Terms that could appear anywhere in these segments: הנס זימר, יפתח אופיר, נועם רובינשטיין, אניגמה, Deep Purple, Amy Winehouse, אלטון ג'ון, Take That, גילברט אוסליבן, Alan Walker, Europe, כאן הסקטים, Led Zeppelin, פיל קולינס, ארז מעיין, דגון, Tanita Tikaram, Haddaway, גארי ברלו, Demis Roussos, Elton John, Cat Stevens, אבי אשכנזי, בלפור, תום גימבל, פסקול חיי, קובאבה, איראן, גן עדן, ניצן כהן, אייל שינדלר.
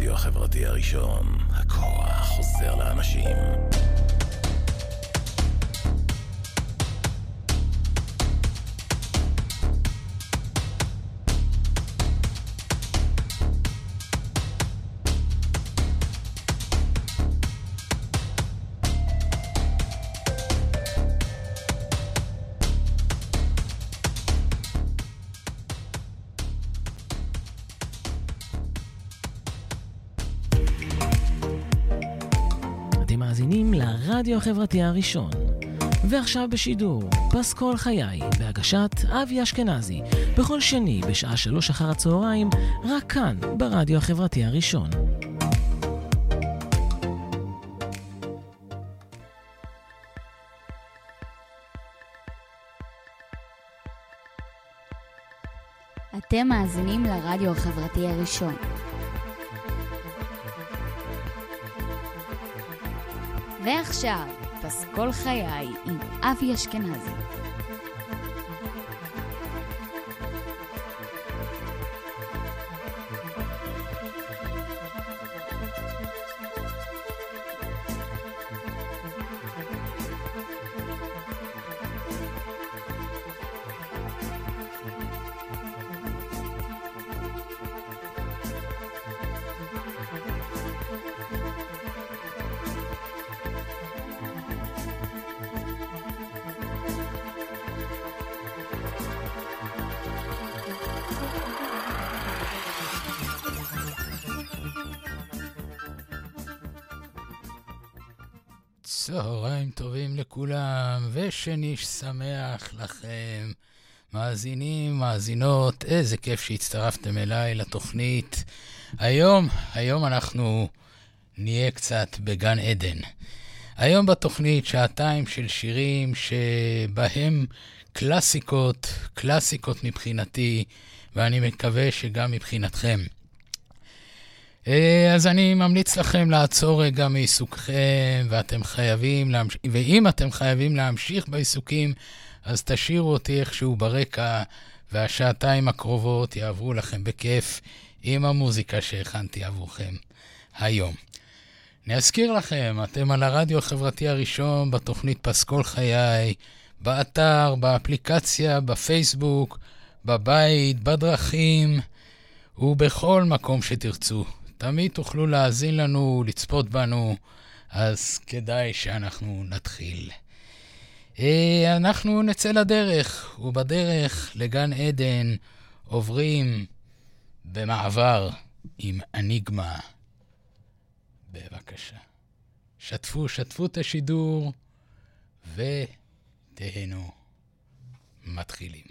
הרדיו החברתי הראשון, הכוח חוזר לאנשים. רדיו החברתי הראשון, ועכשיו בשידור פסקול חיי בהגשת אבי אשכנזי, בכל שני בשעה 3 אחר הצהריים, רק כאן ברדיו החברתי הראשון. אתם מאזינים לרדיו החברתי הראשון. ועכשיו, פסקול חיי עם אבי אשכנזי. צהריים טובים לכולם, ושני שמח לכם, מאזינים, מאזינות, איזה כיף שהצטרפתם אליי לתוכנית. היום אנחנו נהיה קצת בגן עדן. היום בתוכנית שעתיים של שירים שבהם קלאסיקות מבחינתי, ואני מקווה שגם מבחינתכם. אז אני ממליץ לכם לעצור רגע מעיסוקכם, ואם אתם חייבים להמשיך בעיסוקים, אז תשאירו אותי איכשהו ברקע, והשעתיים הקרובות יעברו לכם בכיף עם המוזיקה שהכנתי עבורכם היום. נזכיר לכם, אתם על הרדיו החברתי הראשון, בתוכנית פסקול חיי, באתר, באפליקציה, בפייסבוק, בבית, בדרכים ובכל מקום שתרצו. תמיד תוכלו להאזין לנו, לצפות בנו, אז כדאי שאנחנו נתחיל. אנחנו נצא לדרך, ובדרך לגן עדן עוברים במעבר עם אניגמה. בבקשה. שתפו את השידור, ותהנו. מתחילים.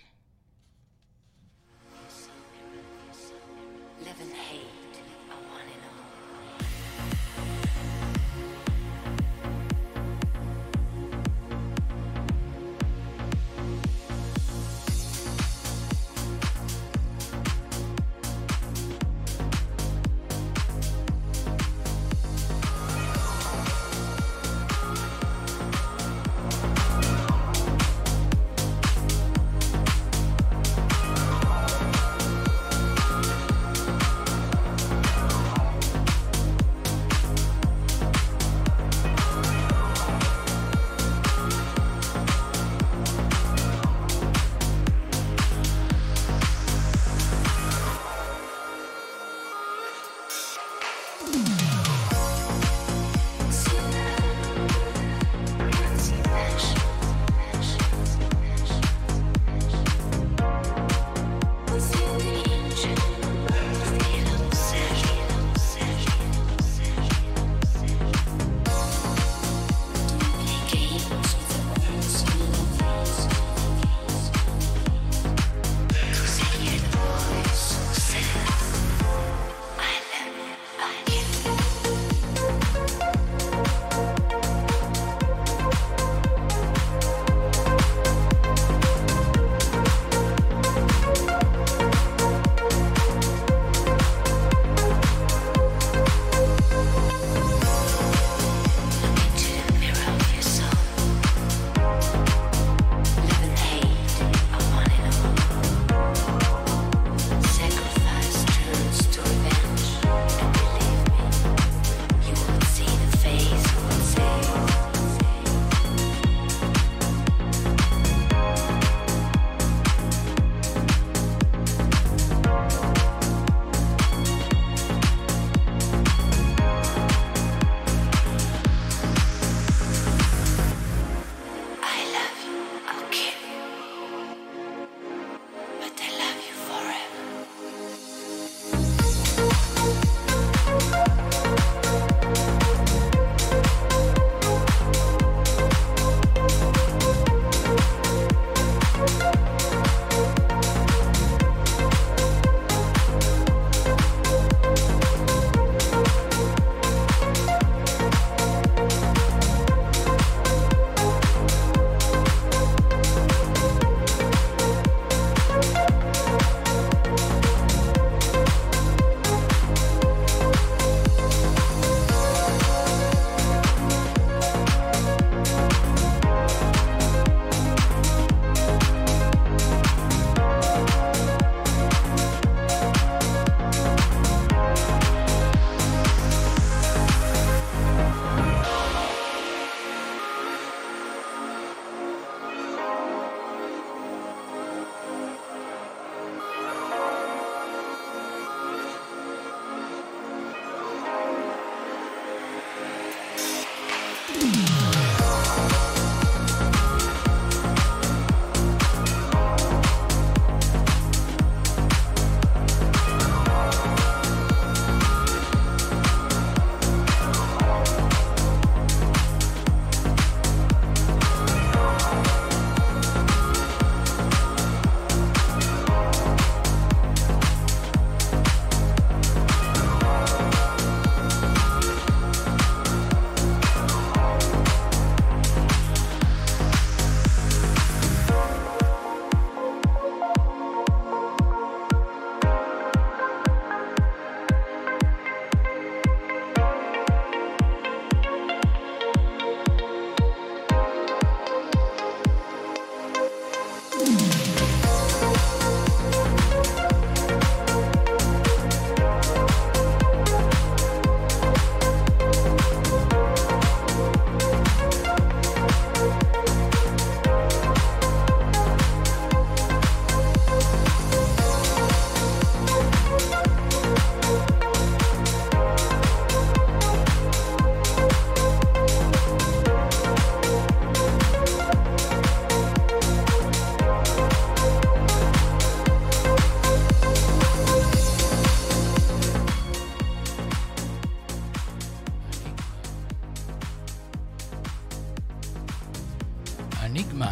אניגמה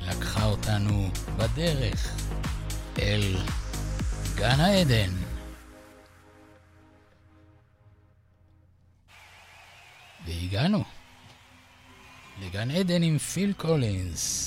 לקחה אותנו בדרך אל גן העדן. והגענו לגן עדן עם פיל קולינס.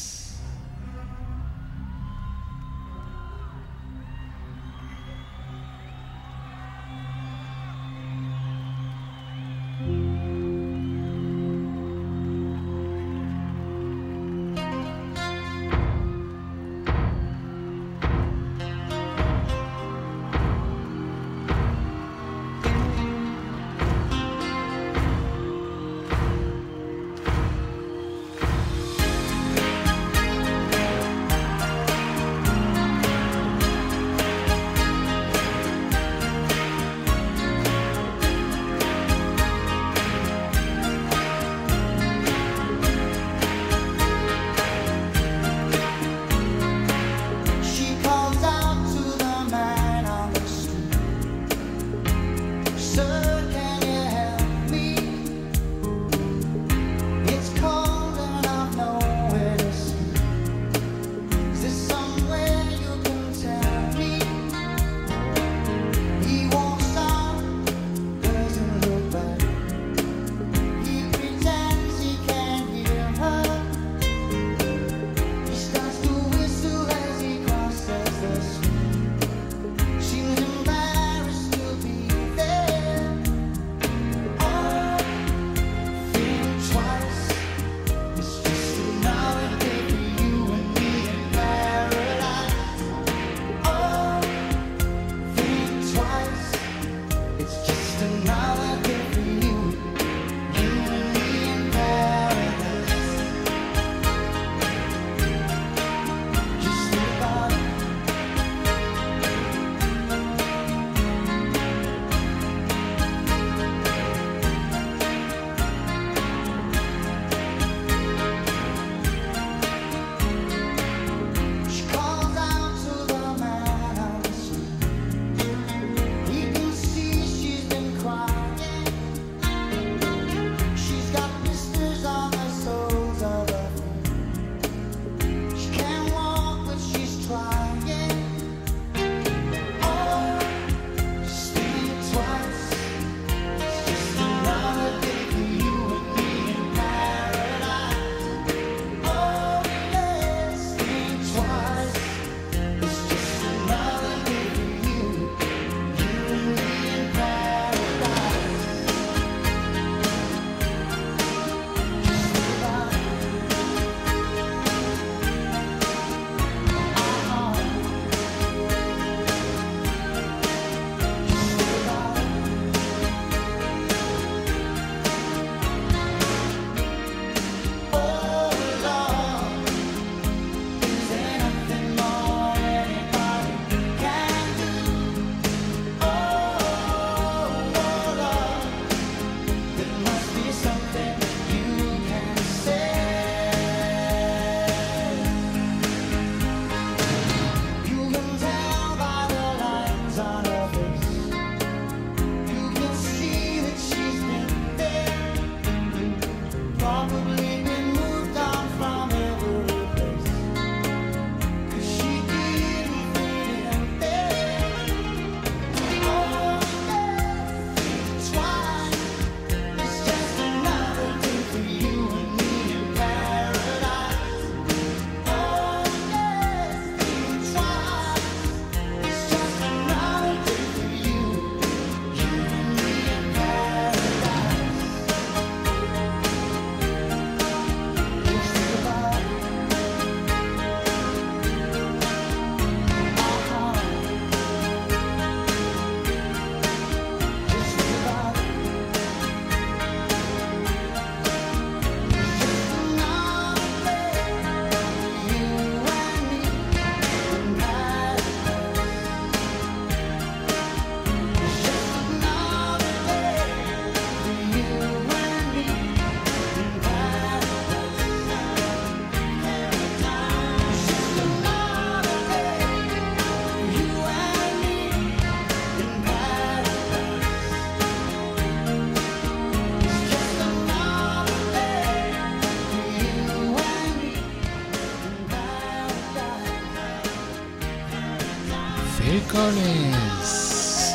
ג'יל קולינס,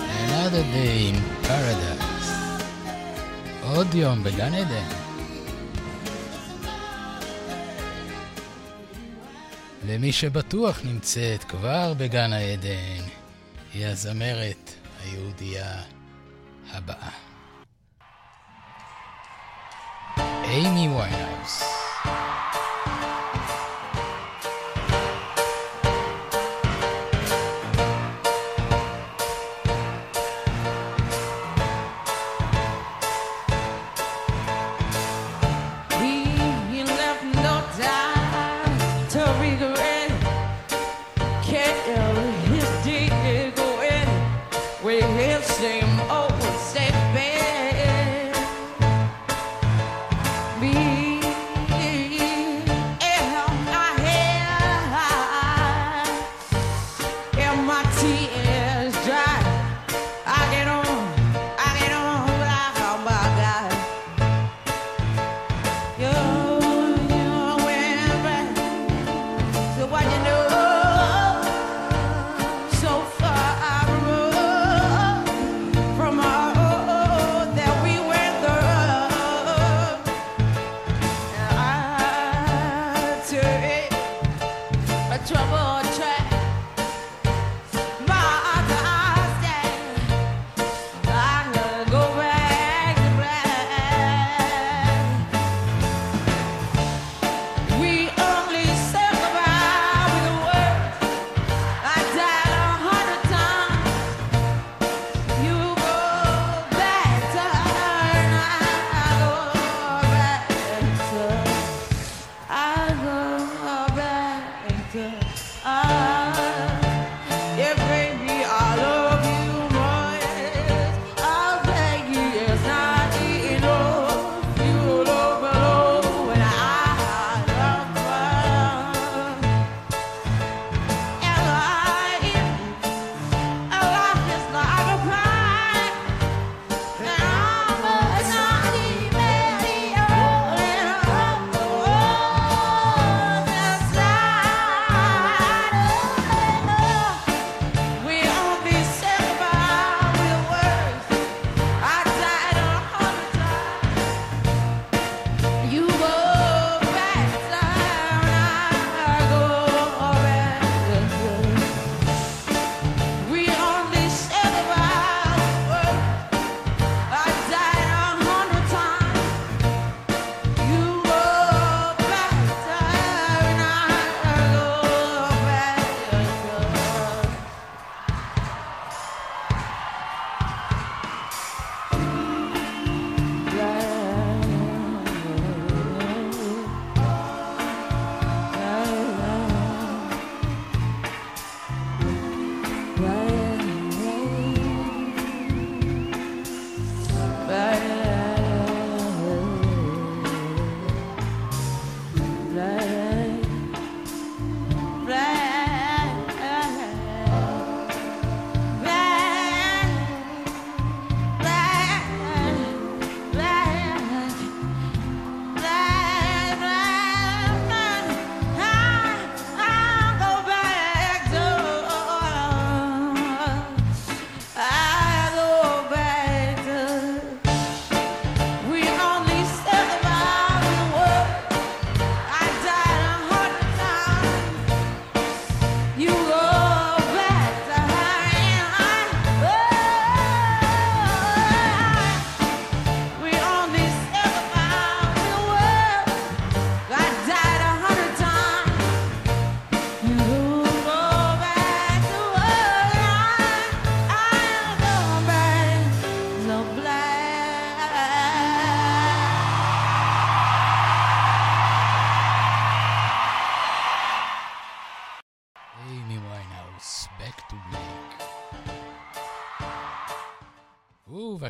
Another Day in Paradise, עוד יום בגן עדן. למי שבטוח נמצאת כבר בגן העדן, היא הזמרת היהודייה הבאה, Amy Winehouse.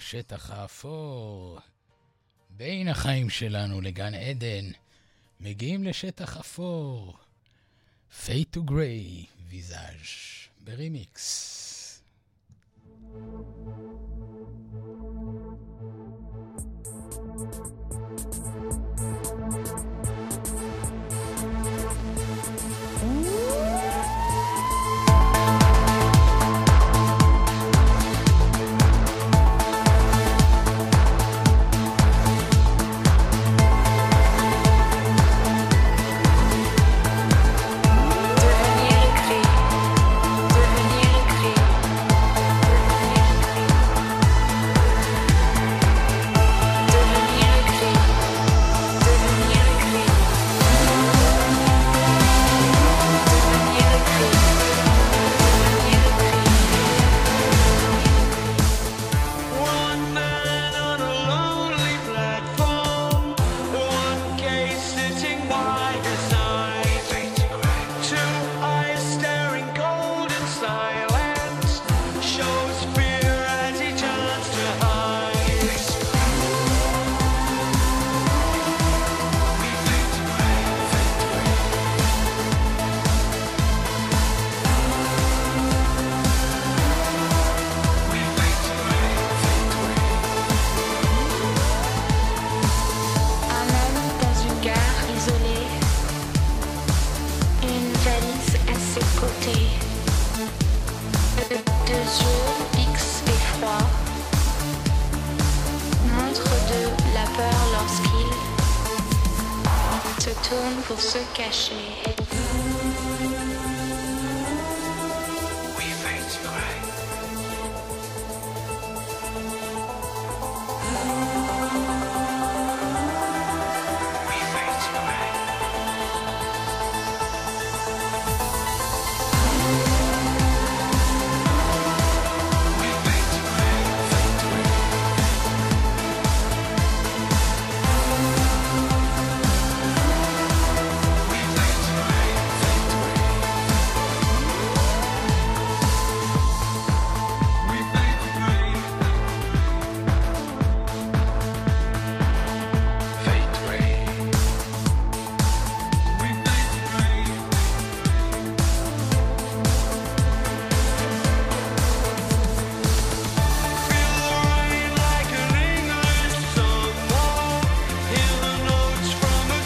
שטח האפור. בין החיים שלנו לגן עדן מגיעים לשטח אפור. Fade to Grey ויזאז' ברימיקס. se tourne pour se cacher. We fight to hide. We fight to hide. We fight to hide. Fight to hide. We fight to hide. Fight to hide. We fight to hide. Fight to hide. We fight to hide. Feel the rain like an English song. Hear the notes from a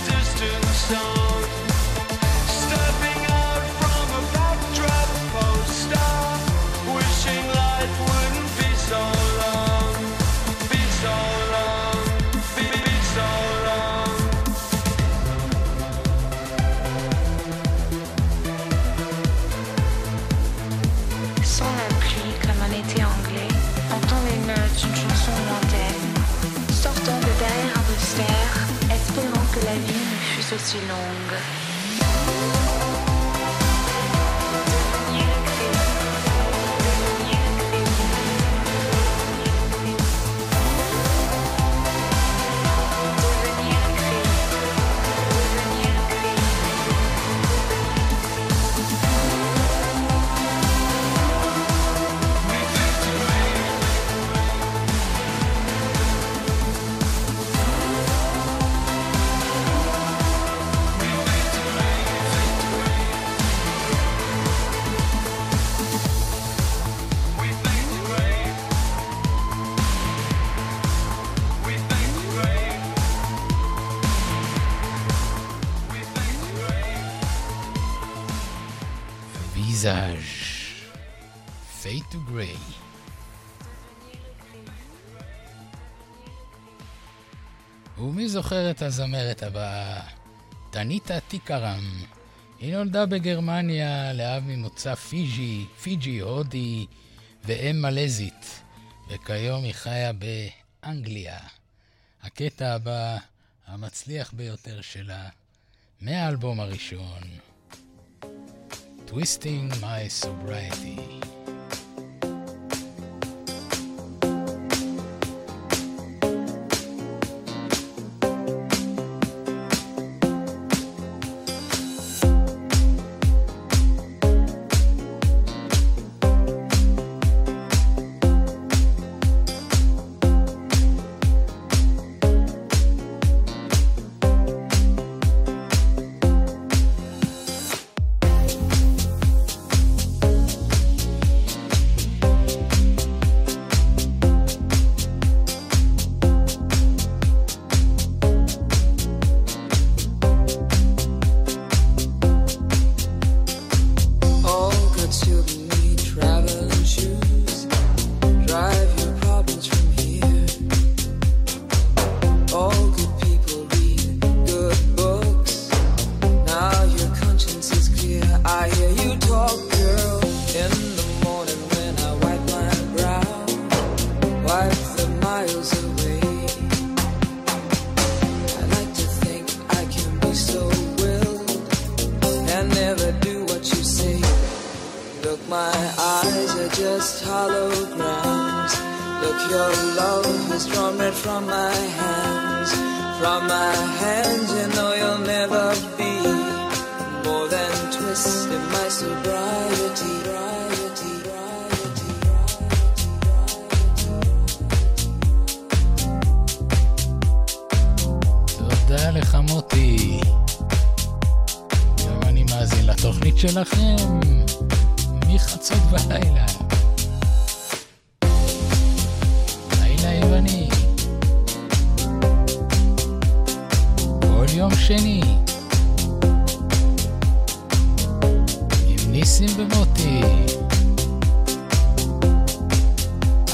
distant song. Stepping out from a backdrop poster. Wishing life wouldn't be so long. Be so long. Be so long. Sans la pluie comme un été anglais, entend les notes d'une chanson lointaine. Sortant de derrière un poster, espérant que la vie ne fût aussi longue. ויזאז' Fade to Grey. ומי זוכר את הזמרת הבאה? תניטה תיקרם. היא נולדה בגרמניה לאב ממוצא פיג'י הודי ואם מלזית, וכיום היא חיה באנגליה. הקטע הבא המצליח ביותר שלה מהאלבום הראשון, Twisting My Sobriety. All good to be traveling shoes. Drive your problems from here. All good people read good books. Now your conscience is clear. I hear you talk, girl. In the morning when I wipe my brow, wipe the miles away. I like to think I can be so willed and never do what you say. Look, my eyes are just holograms. Look, your love is drawn right from my hands. From my hands, you know you'll never be more than twisting my sobriety. תודה לך מוטי. גם אני מאזין לתוכנית שלכם מחצות בלילה. לילה יווני. כל יום שני. עם ניסים ומוטי.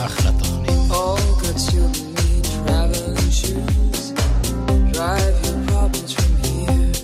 אחלה תוכנית. All good to me, traveling shoes. Drive your problems from here.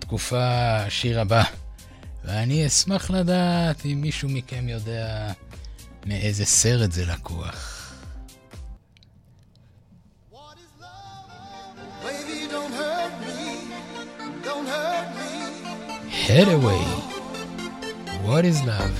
תקופה שיר הבא, ואני אשמח לדעת אם מישהו מכם יודע מאיזה סרט זה לקוח. Haddaway, What is Love?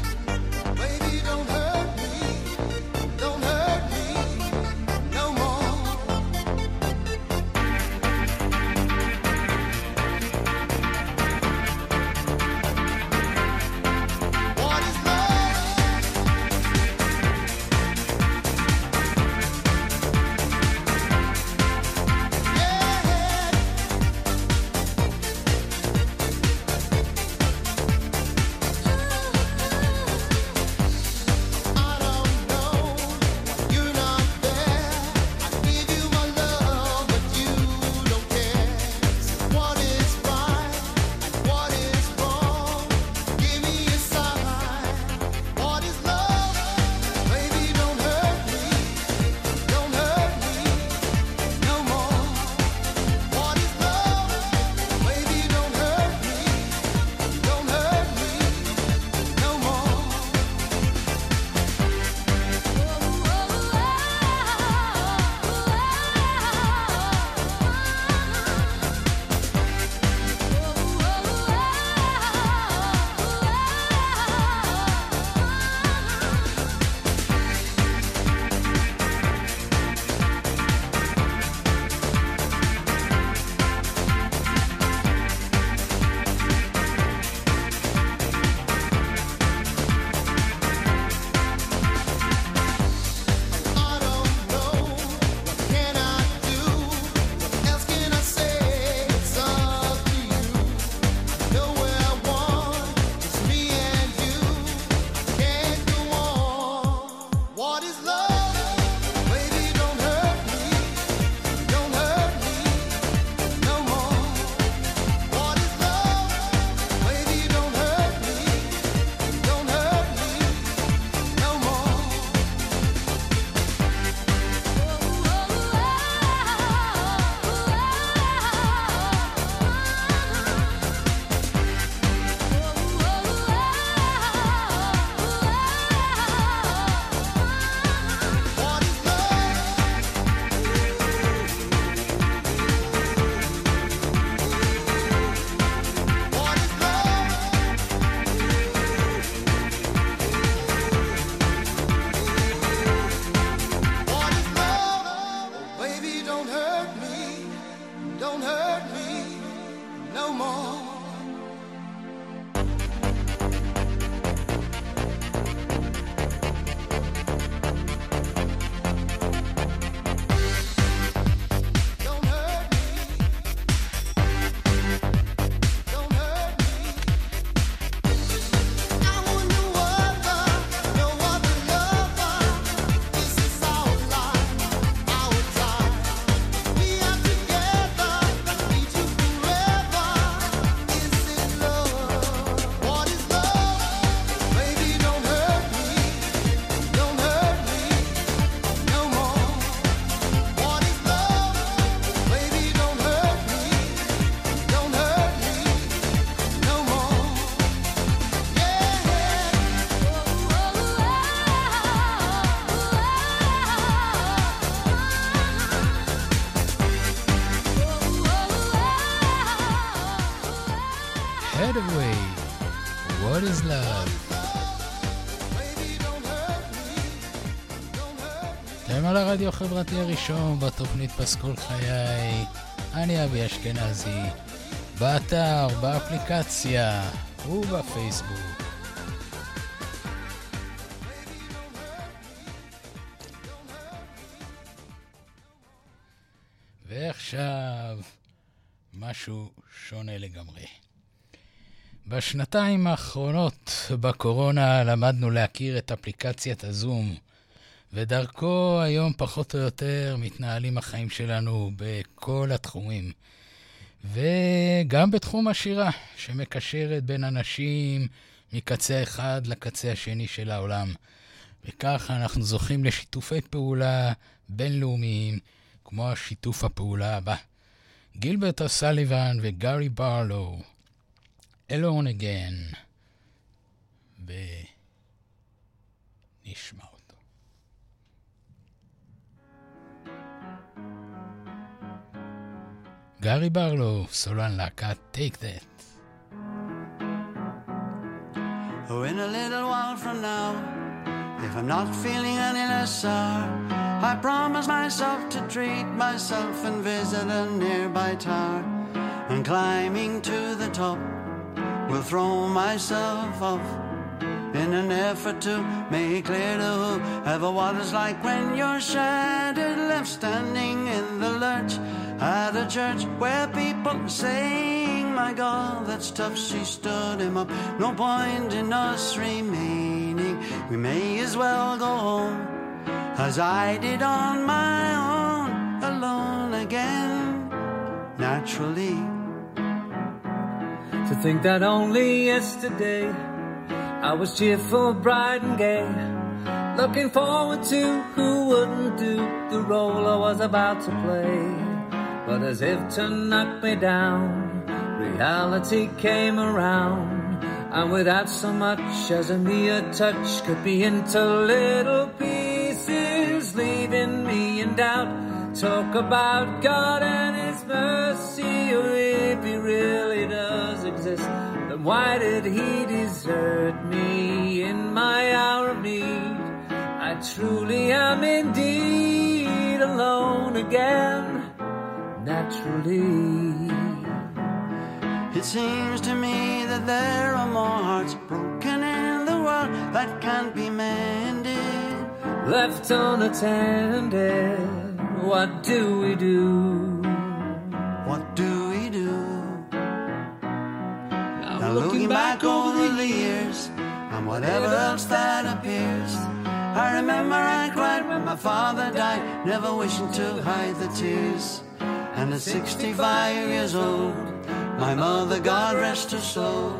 אתם על הרדיו החברתי הראשון בתוכנית פסקול חיי. אני אבי אשכנזי, באתר, באפליקציה ובפייסבוק. ועכשיו משהו שונה לגמרי. בשנתיים האחרונות בקורונה למדנו להכיר את אפליקציית הזום, ודרכו היום פחות או יותר מתנהלים החיים שלנו בכל התחומים. וגם בתחום השירה, שמקשרת בין אנשים מקצה אחד לקצה השני של העולם. וכך אנחנו זוכים לשיתופי פעולה בינלאומיים, כמו השיתוף הפעולה הבא. גילברט אוסליבן וגארי ברלו, Alone Again, ונשמע אותו. גארי ברלו, סולן להקת Take That. Oh, in a little while from now, if I'm not feeling any lesser, I promise myself to treat myself and visit a nearby tower, and climbing to the top will throw myself off in an effort to make clear to whoever what it's like when you're shattered, left standing in the lurch at a church where people are saying, my God, that's tough, she stood him up. No point in us remaining, we may as well go home as I did on my own, alone again, naturally. To think that only yesterday I was cheerful, bright and gay, looking forward to who wouldn't do the role I was about to play. But as if to knock me down, reality came around, and without so much as a mere touch could be into little pieces, leaving me in doubt. Talk about God and His mercy, or if He really does exist, then why did He desert me in my hour of need? I truly am indeed alone again, naturally. It seems to me that there are more hearts broken in the world that can't be mended, left unattended. What do we do? What do we do? Now looking back over the years and whatever else that appears, I remember I cried when my father died, never wishing to hide the tears. And at 65 years old, my mother, God rest her soul,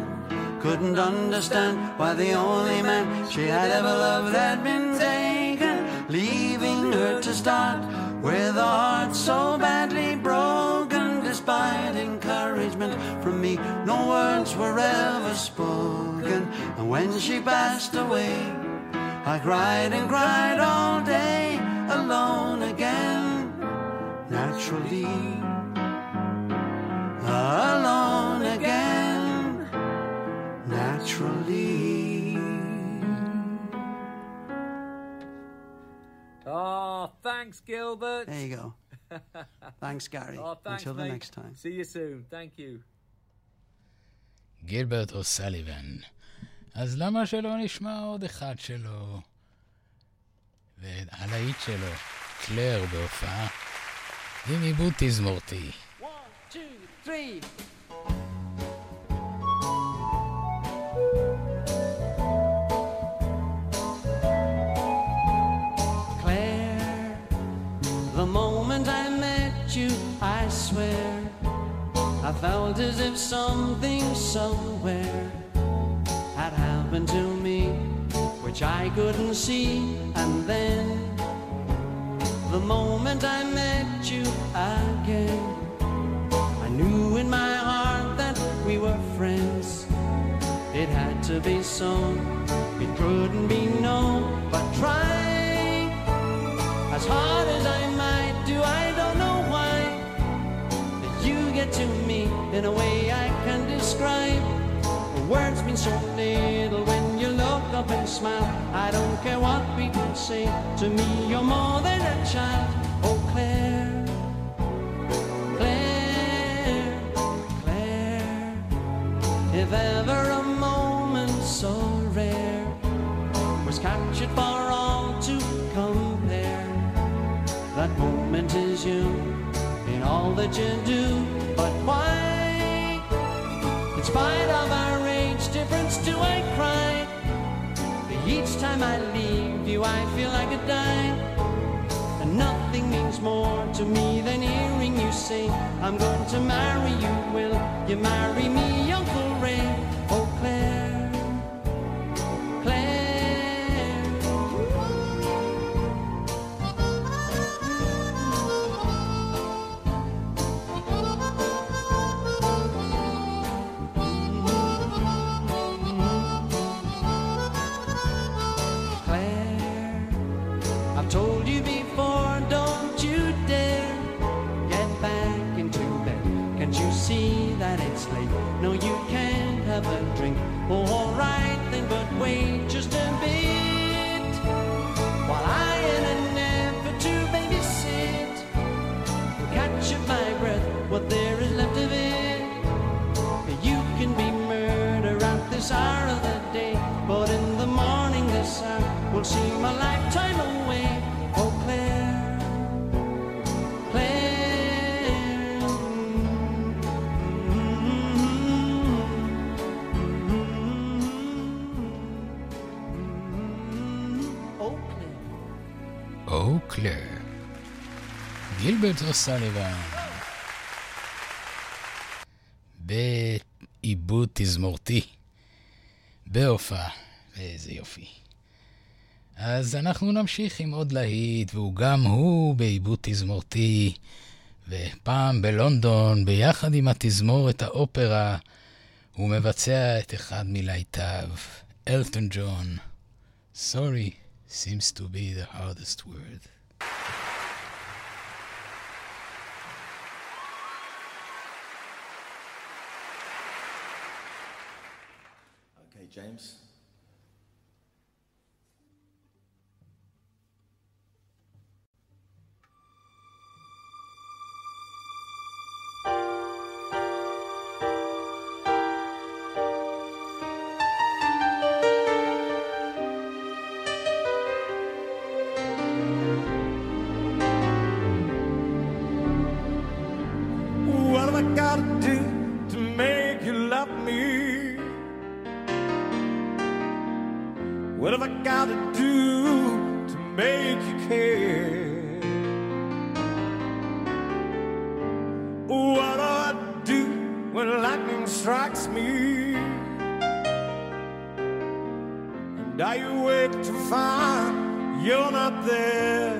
couldn't understand why the only man she had ever loved had been taken, leaving her to start with a heart so badly broken. Despite encouragement from me, no words were ever spoken. And when she passed away, I cried and cried all day, alone again, naturally. Alone again, naturally. Oh, thanks, Gilbert. There you go. Thanks, Gary. Oh, thanks, until the next time. See you soon. Thank you. גילברט אוסליבן. אז למה שלא נשמע עוד אחד שלו? והלהיט שלו, קלר בהופעה. עם עיבוד תזמורתי. 1, 2, 3. I swear, I felt as if something somewhere had happened to me, which I couldn't see. And then, the moment I met you again, I knew in my heart that we were friends. It had to be so, it couldn't be known. But trying as hard as I might do, I don't know why you get to me in a way I can't describe. The words mean so little when you look up and smile. I don't care what people say. To me, you're more than a child. Oh, Claire, Claire, Claire. If ever a moment so rare was captured for all to compare, that moment is you in all that you do. But why, in spite of our age difference, do I cry? Each time I leave you, I feel like a dime. And nothing means more to me than hearing you say, I'm going to marry you, will you marry me, Uncle Ray? Oh, Claire, גילברט אוסליבן בעיבוד תזמורתי בהופעה, איזה יופי. אז אנחנו נמשיך עם עוד להיט, והוא גם הוא בעיבוד תזמורתי, ופעם בלונדון ביחד עם התזמורת האופרה הוא מבצע את אחד מלהיטיו, אלטון ג'ון, Sorry seems to be the hardest word. James. What have I got to do to make you love me? What have I got to do to make you care? What do I do when lightning strikes me? And I wake to find you're not there.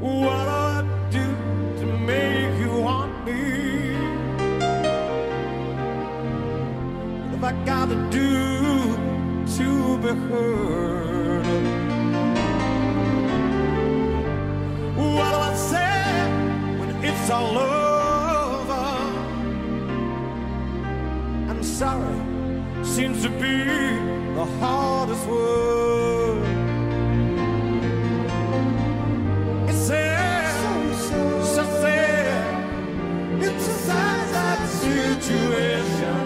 What do I do to make you want me? I gotta do to be heard. What do I say when it's all over? I'm sorry seems to be the hardest word. It's sad, so sad. It's a sad situation.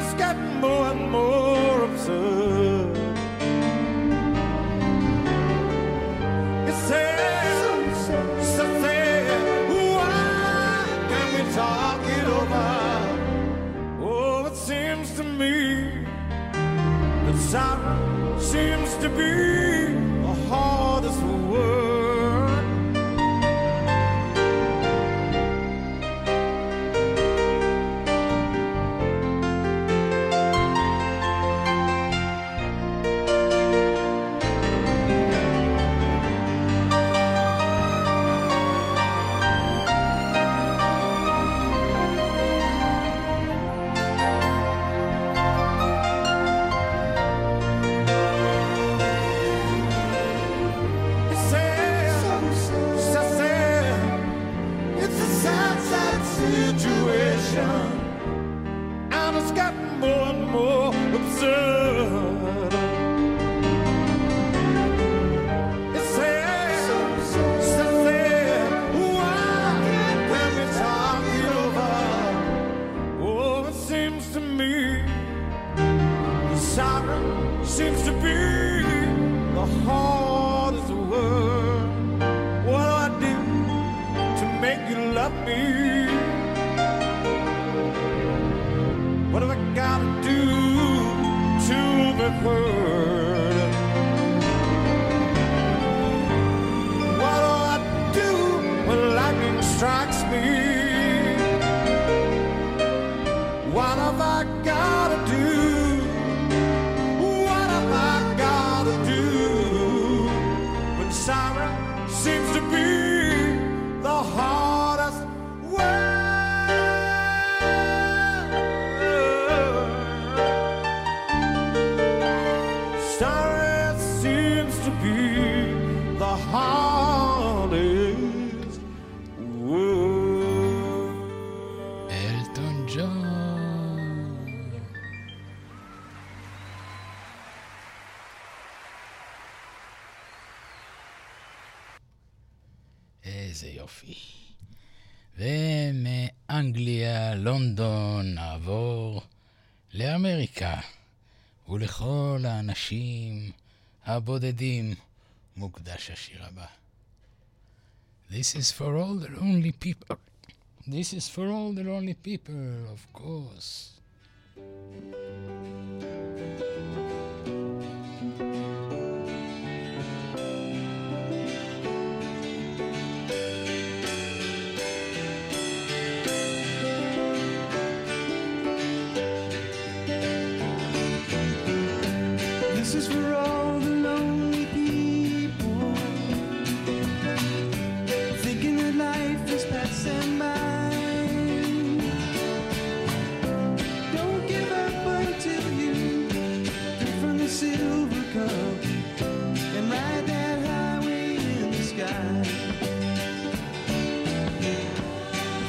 It's getting more and more absurd. It's sad, so sad. Why can't we talk it over? Oh, it seems to me that sorrow seems to be the hardest word. Say siren seems to be the hardest word. What do I do to make you love me? What have I got to do to be heard? What do I do when lightning strikes me? What have I got to do? Siren seems to be the hardest word. Siren seems to be the hardest word. Elton John. איזה יופי. ומאנגליה, לונדון, נעבור לאמריקה ולכל האנשים הבודדים מוקדש השיר הבא. This is for all the lonely people. This is for all the lonely people, of course. This is for all the lonely people, thinking that life is passing by. Don't give up until you drink from the silver cup and ride that highway in the sky.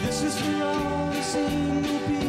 This is for all the single people.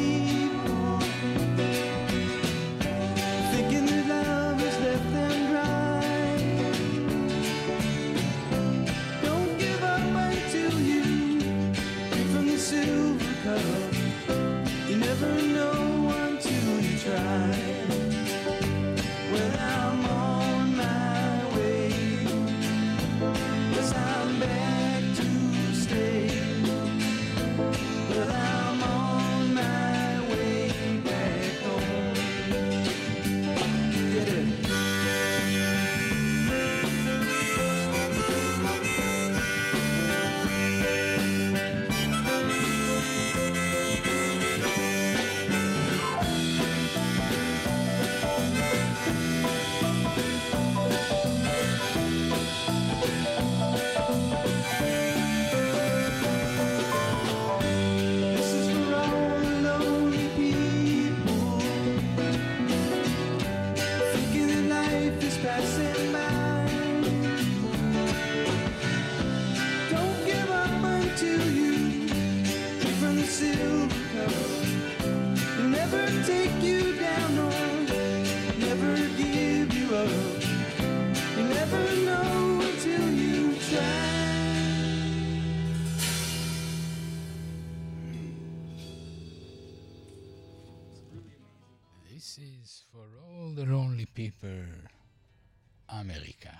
אמריקה,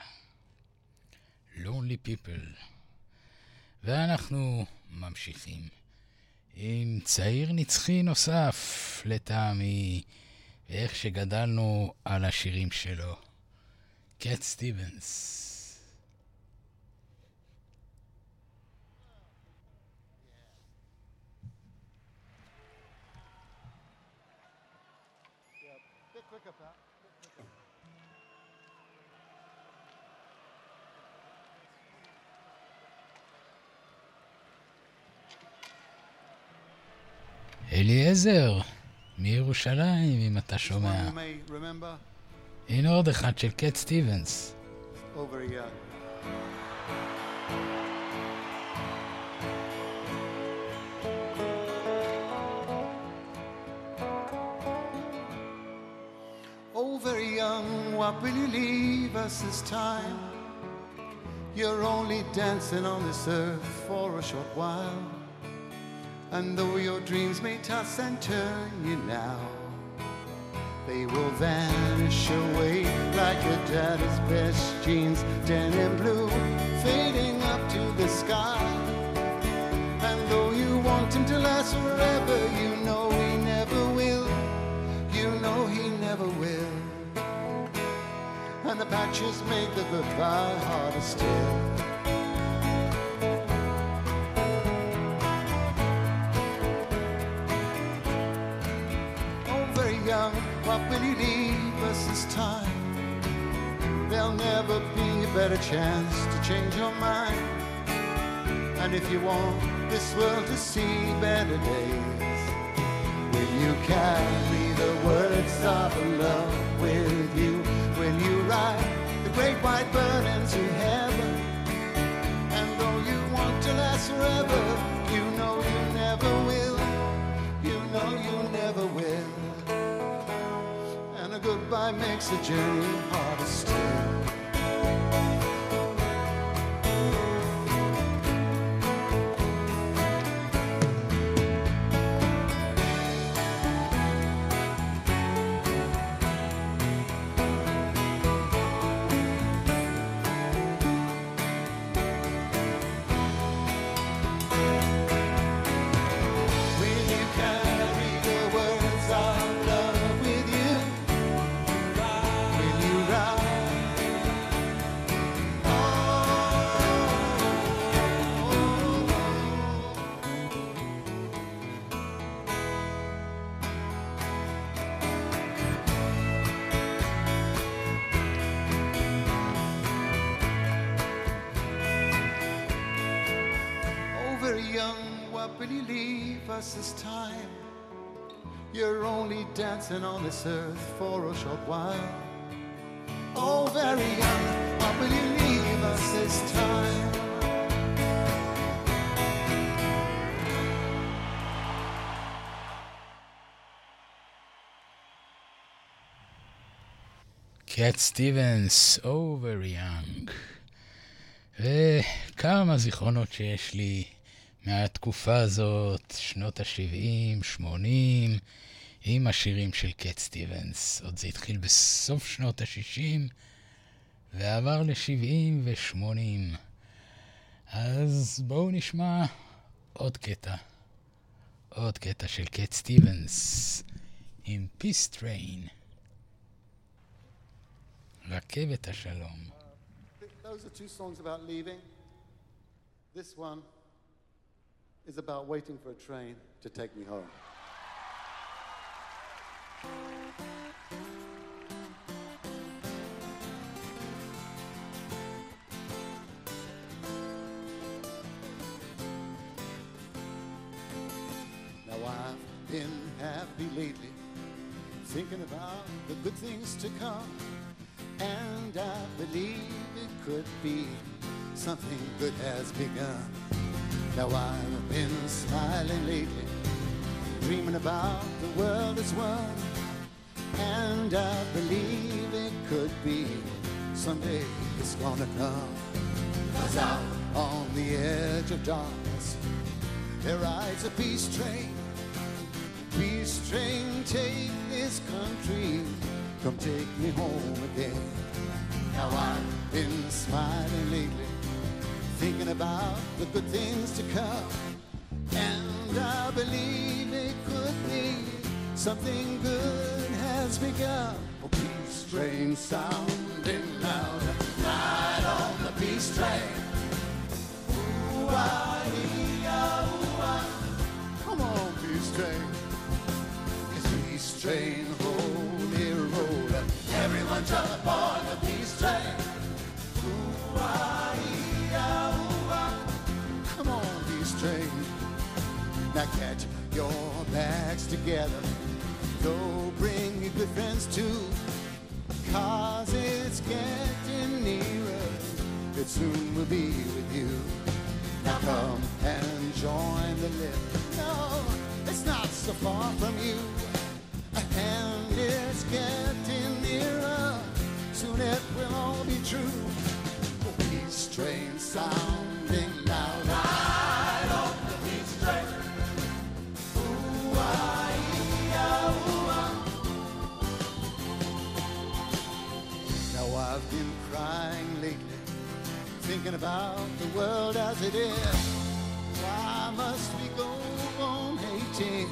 lonely people. ואנחנו ממשיכים עם צעיר נצחי נוסף לטעמי, ואיך שגדלנו על השירים שלו, קט סטיבנס. אליעזר, מירושלים, אם אתה שומע. הנה עוד אחד של קט סטיבנס. Oh, very young, why will you leave us this time? You're only dancing on this earth for a short while. And though your dreams may toss and turn you now, they will vanish. wash away like a daddy's best jeans, denim blue, fading up to the sky. And though you want him to last forever, you know he never will. You know he never will. And the patches make the goodbye harder still. What will he leave us this time? There'll never be a better chance to change your mind. And if you want this world to see better days, will you carry the words of love with you? Will you ride the great white bird into heaven? And though you want to last forever, you know you never will. You know you never will. Goodbye makes the journey harder still. This time you're only dancing on this earth for a short while. Oh, very young, what will you leave us this time? Cat Stevens, Oh, very young. וכמה זיכרונות שיש לי מהתקופה הזאת, שנות ה-70, 80, עם השירים של קט סטיבנס. עוד זה התחיל בסוף שנות ה-60 ועבר ל-70 ו-80. אז בואו נשמע עוד קטע של קט סטיבנס עם Peace Train, רכבת השלום. Those are two songs about leaving. This one is about waiting for a train to take me home. Now I've been happy lately, thinking about the good things to come, and I believe it could be something good has begun. Now I've been smiling lately, dreaming about the world as one, and I believe it could be someday it's gonna come. 'Cause out on the edge of darkness there rides a peace train. Peace train, take this country, come take me home again. Now I've been smiling lately, thinking about the good things to come, and I believe it could be something good has begun. Oh, peace train sounding louder, ride on the peace train. Ooh-ah, ee-ah, ooh-ah. Come on, peace train. It's peace train, holy roller. Everyone jump on the peace train. Ooh-ah, ee-ah. Train. Now catch your bags together, go bring your good friends too, 'cause it's getting nearer, it soon will be with you. Now come and join the lift, no, it's not so far from you, and it's getting nearer, soon it will all be true. Oh, peace train sounding loud. I've been crying lately, thinking about the world as it is. Why must we go on hating?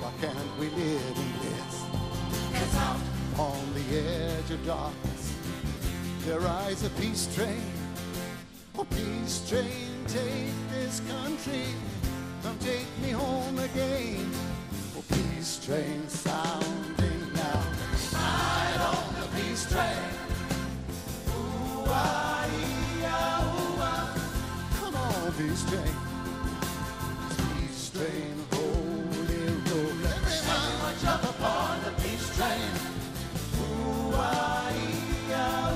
Why can't we live in this? It's out on the edge of darkness. There rides a peace train. Oh, peace train, take this country. Come take me home again. Oh, peace train sounding now. Ride on the peace train. Ooh-ah-ee-ah-ooh-ah. Come on, peace train. Peace train, holy road. Everyone jump upon the peace train. Ooh-ah-ee-ah-ooh-ah.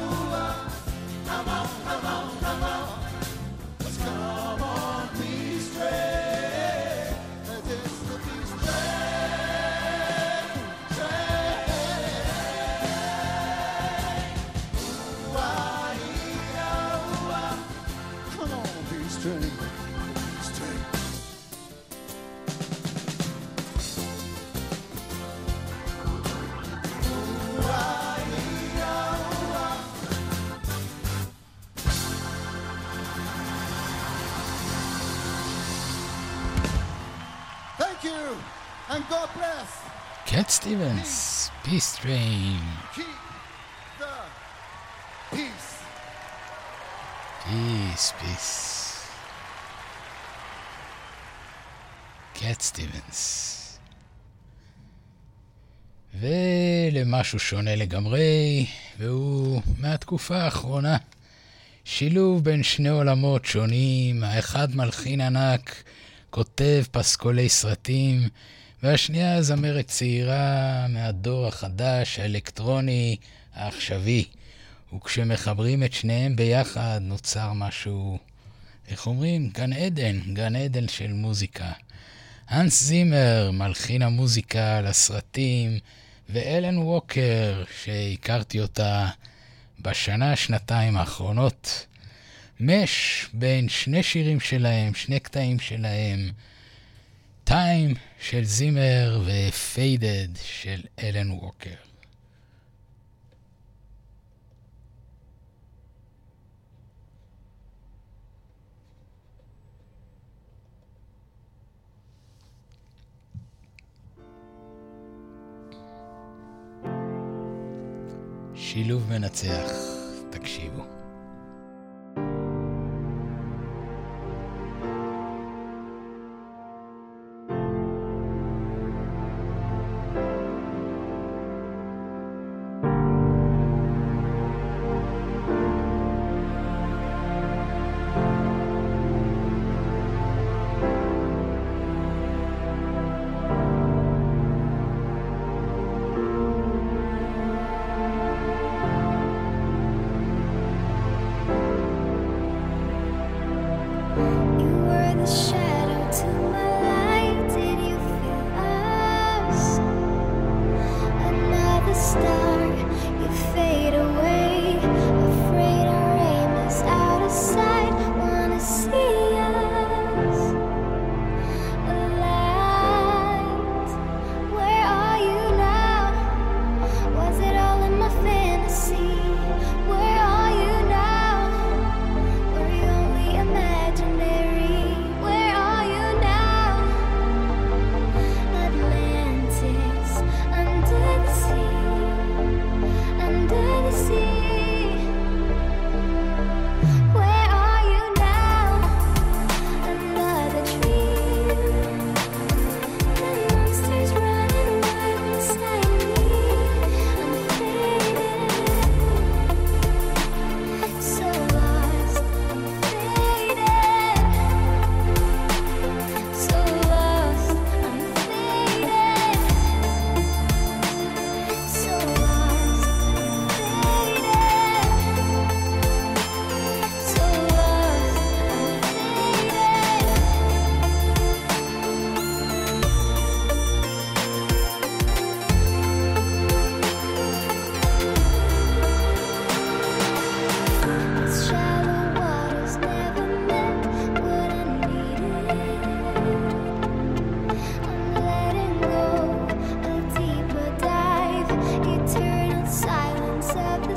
Come on, come on, come on. Let's come on, peace train. And God bless. Cat Stevens, Peace Train. Keep the peace. Peace, peace. Cat Stevens. ולמשהו שונה לגמרי, והוא מהתקופה האחרונה. שילוב בין שני עולמות שונים, האחד מלחין ענק, כותב פסקולי סרטים, והשנייה זמרת צעירה מהדור החדש, האלקטרוני, העכשווי. וכשמחברים את שניהם ביחד נוצר משהו, איך אומרים? גן עדן, גן עדן של מוזיקה. הנס זימר, מלחין המוזיקה לסרטים, ואלן ווקר, שהכרתי אותה בשנה, שנתיים האחרונות. מש בין שני שירים שלהם, שני קטעים שלהם, טיים של זימר ופיידד של אלן ווקר. שילוב מנצח, תקשיבו.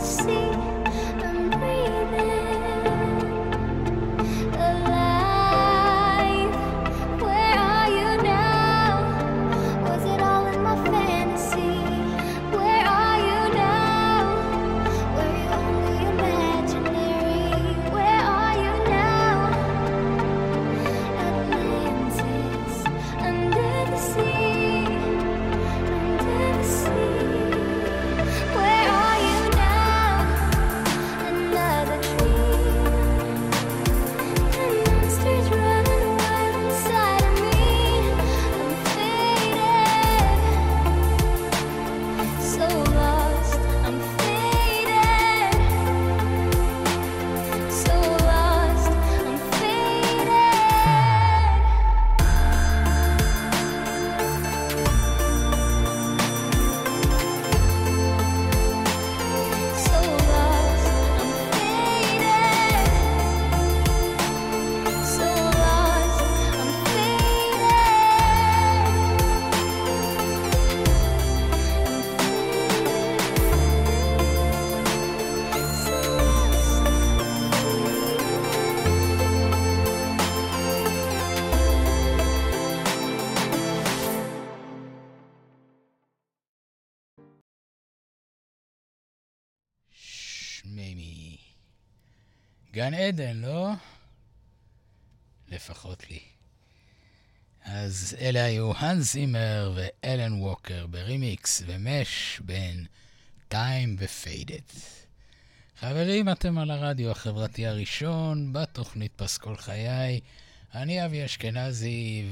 See גן עדן, לא? לפחות לי. אז אלה היו הנס זימר ואלן ווקר ברימיקס ומש בין טיים ופיידט. חברים, אתם על הרדיו החברתי הראשון בתוכנית פסקול חיי. אני אבי אשכנזי,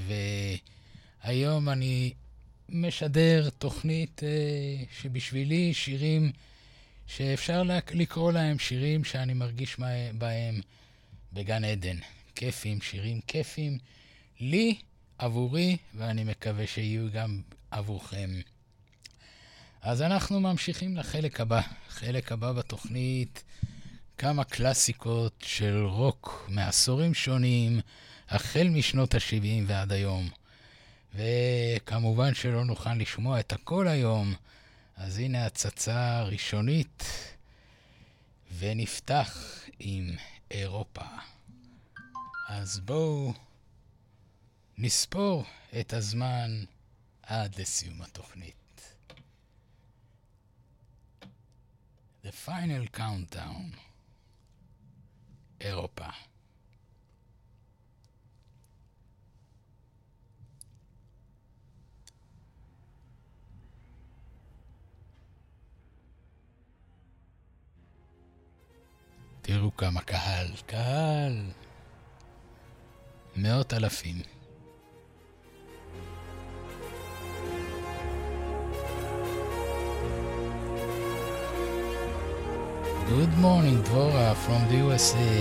והיום אני משדר תוכנית שבשבילי שירים שאפשר לקרוא להם שירים שאני מרגיש בהם בגן עדן. כיפים, שירים כיפים לי, עבורי, ואני מקווה שיהיו גם עבורכם. אז אנחנו ממשיכים לחלק הבא. חלק הבא בתוכנית, כמה קלאסיקות של רוק מעשורים שונים, החל משנות ה-70 ועד היום. וכמובן שלא נוכל לשמוע את הכל היום, אז הנה הצצה ראשונית, ונפתח עם אירופה. אז בואו נספור את הזמן עד לסיום התוכנית. The final countdown. אירופה. תראו כמה קהל, קהל. מאות אלפים. Good morning, Dvora from the USA.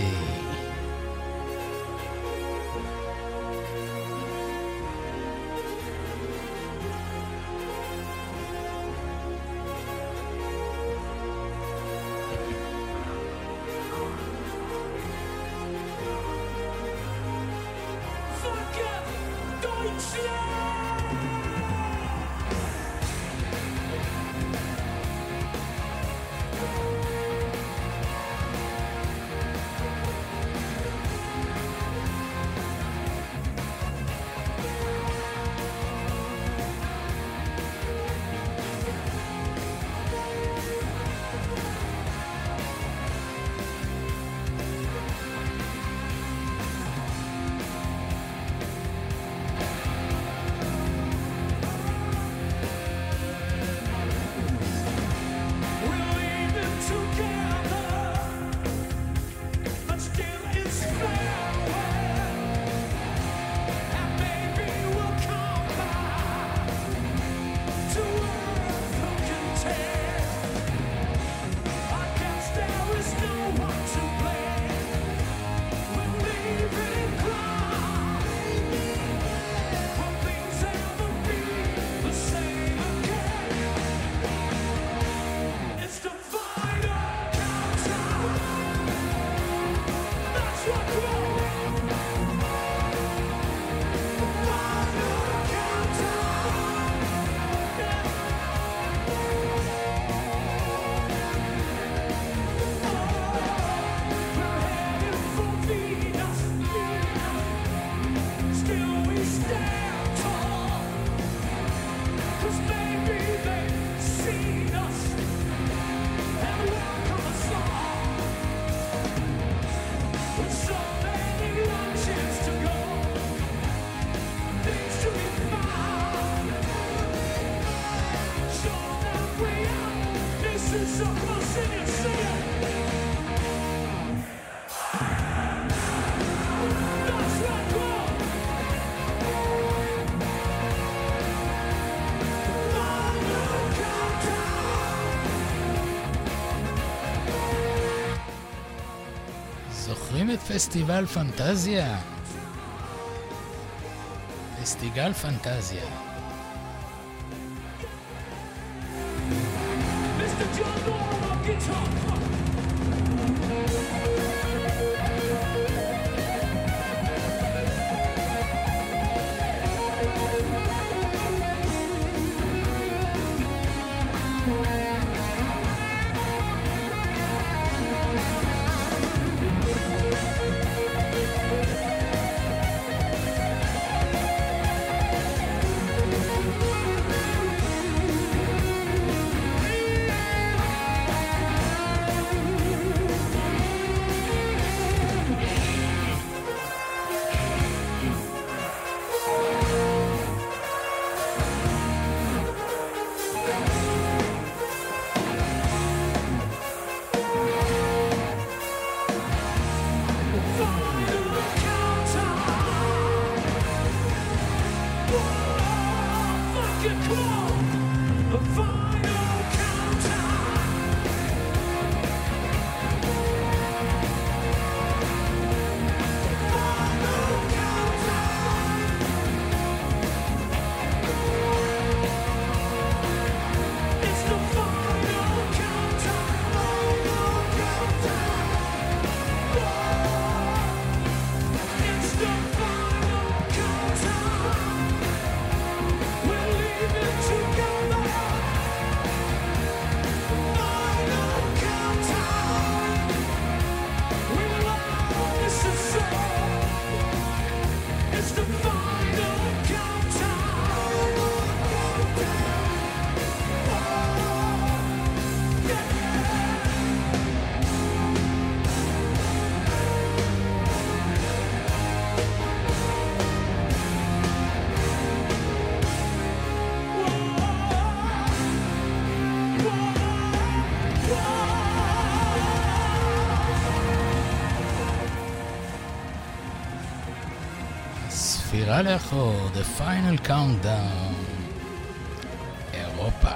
פסטיבל פנטזיה. פסטיגל פנטזיה. סטירה לאחור, The Final Countdown, אירופה.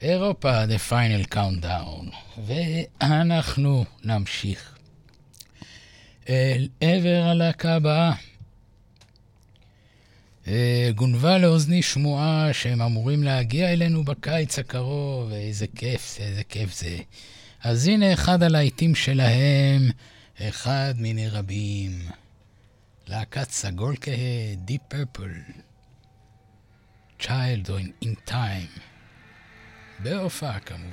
אירופה, The Final Countdown, ואנחנו נמשיך אל עבר הלהקה הבאה. גונבה לאוזני שמועה שהם אמורים להגיע אלינו בקיץ הקרוב, איזה כיף זה, איזה כיף זה. אז הנה אחד הלהיטים שלהם, אחד מיני רבים, להקת סגול כהה, Deep Purple, Child in Time, בהופעה כמובן.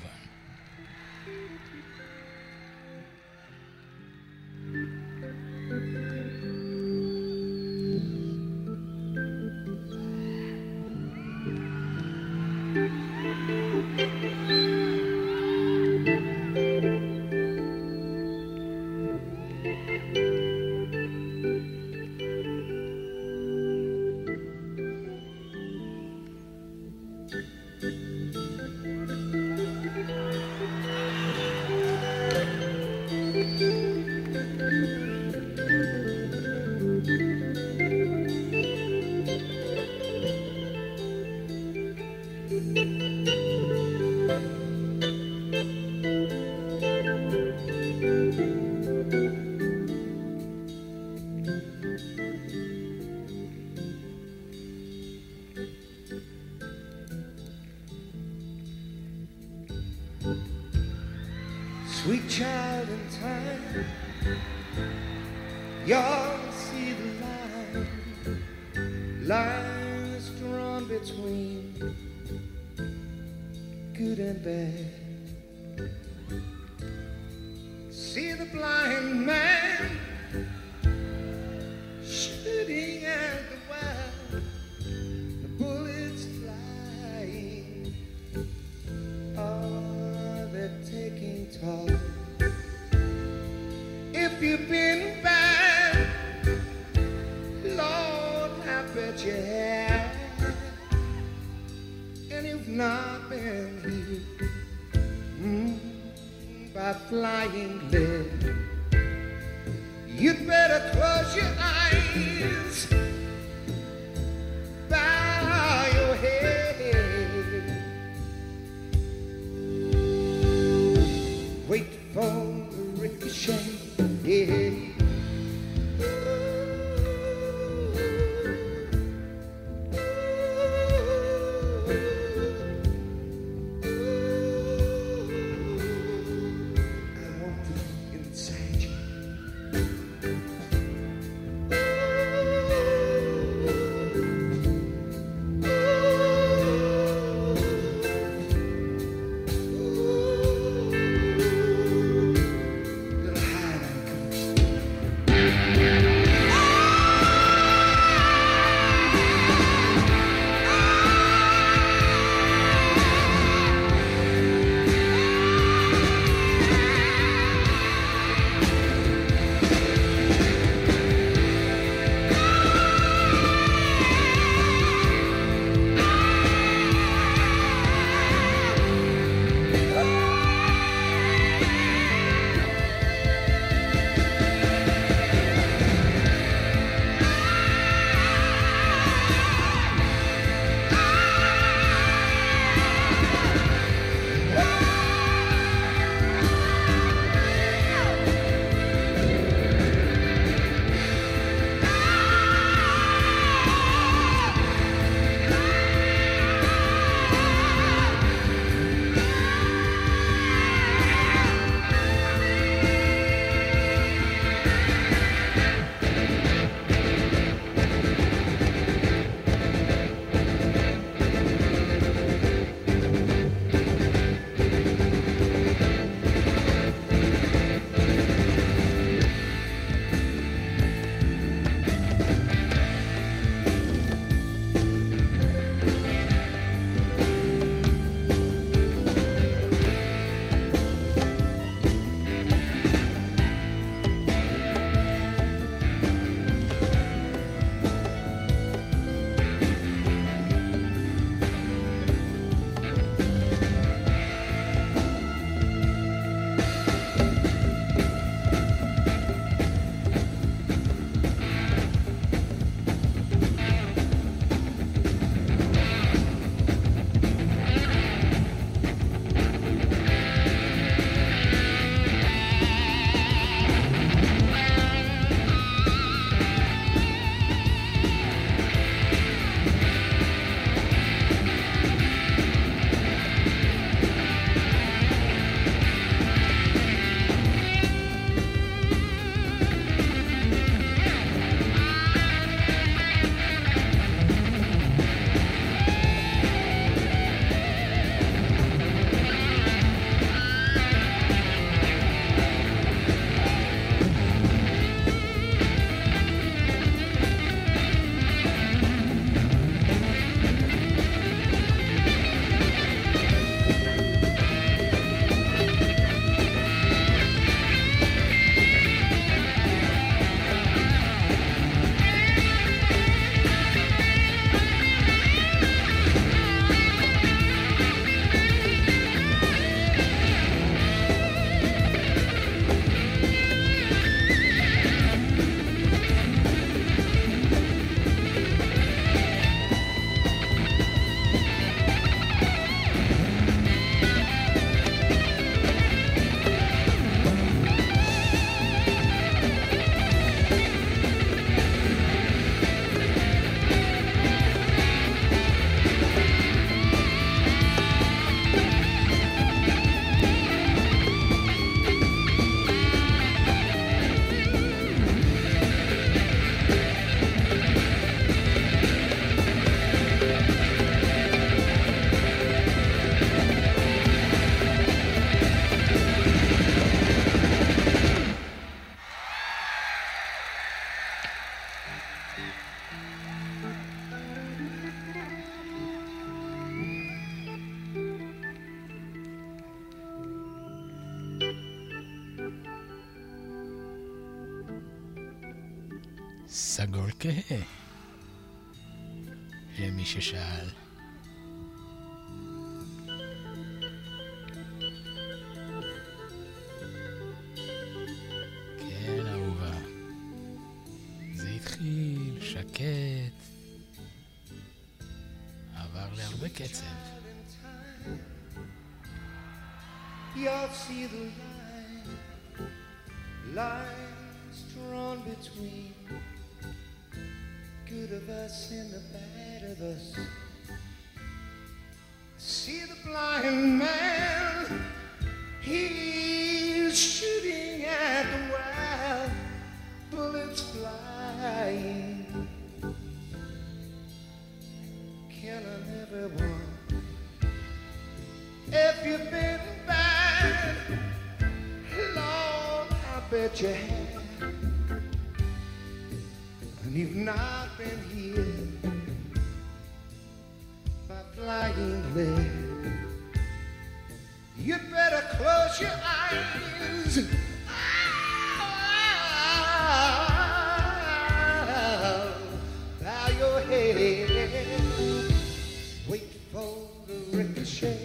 Sweet child in time, y'all see the line, lines drawn between good and bad. See the blind man shooting at the wild, the bullets flying, oh, they're taking toll. If you've been bad, Lord, I bet you have. And you've not been hit by flying lead. You'd better close your eyes, bow your head, wait for the ricochet. Yeah. סגול כהה, למי ששאל. כן, אהובה, זה התחיל שקט, עבר להרבה קצב. You'll see the line, lines drawn between good of us and the bad of us. See the blind man, he's shooting at the wild bullets flying. Killing everyone. If you've been bad, Lord, I bet you have. And you've not been healed by flying lead. You better close your eyes. Bow your head. Wait for the ricochet.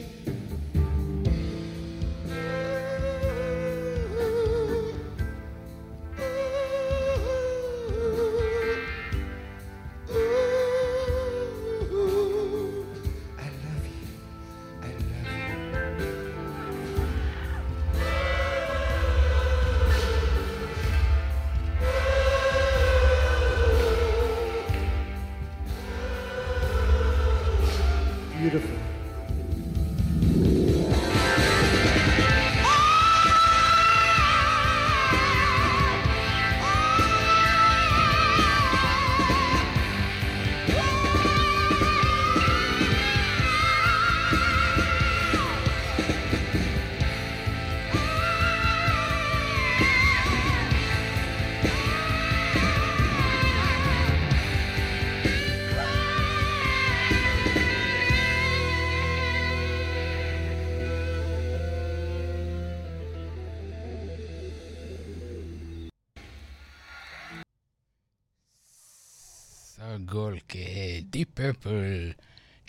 גול כ-Deep Purple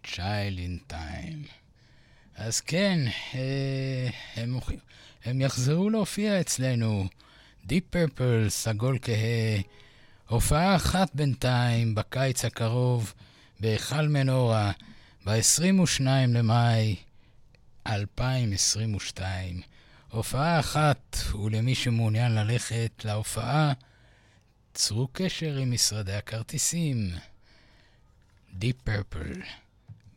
Child in Time. אז כן, הם יחזרו להופיע אצלנו, Deep Purple, סגול כהה, הופעה אחת בינתיים בקיץ הקרוב בהיכל מנורה, ב-22 למאי 2022. הופעה אחת, ולמי שמעוניין ללכת להופעה, צרו קשר עם משרדי הכרטיסים. Deep Purple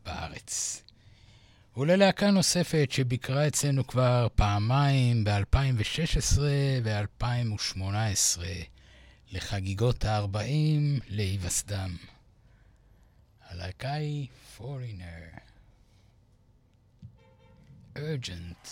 בארץ. וללהקה נוספת שביקרה אצלנו כבר פעמיים, ב-2016 ו-2018, לחגיגות ה-40 להיווסדם. הלהקה היא Foreigner. Urgent.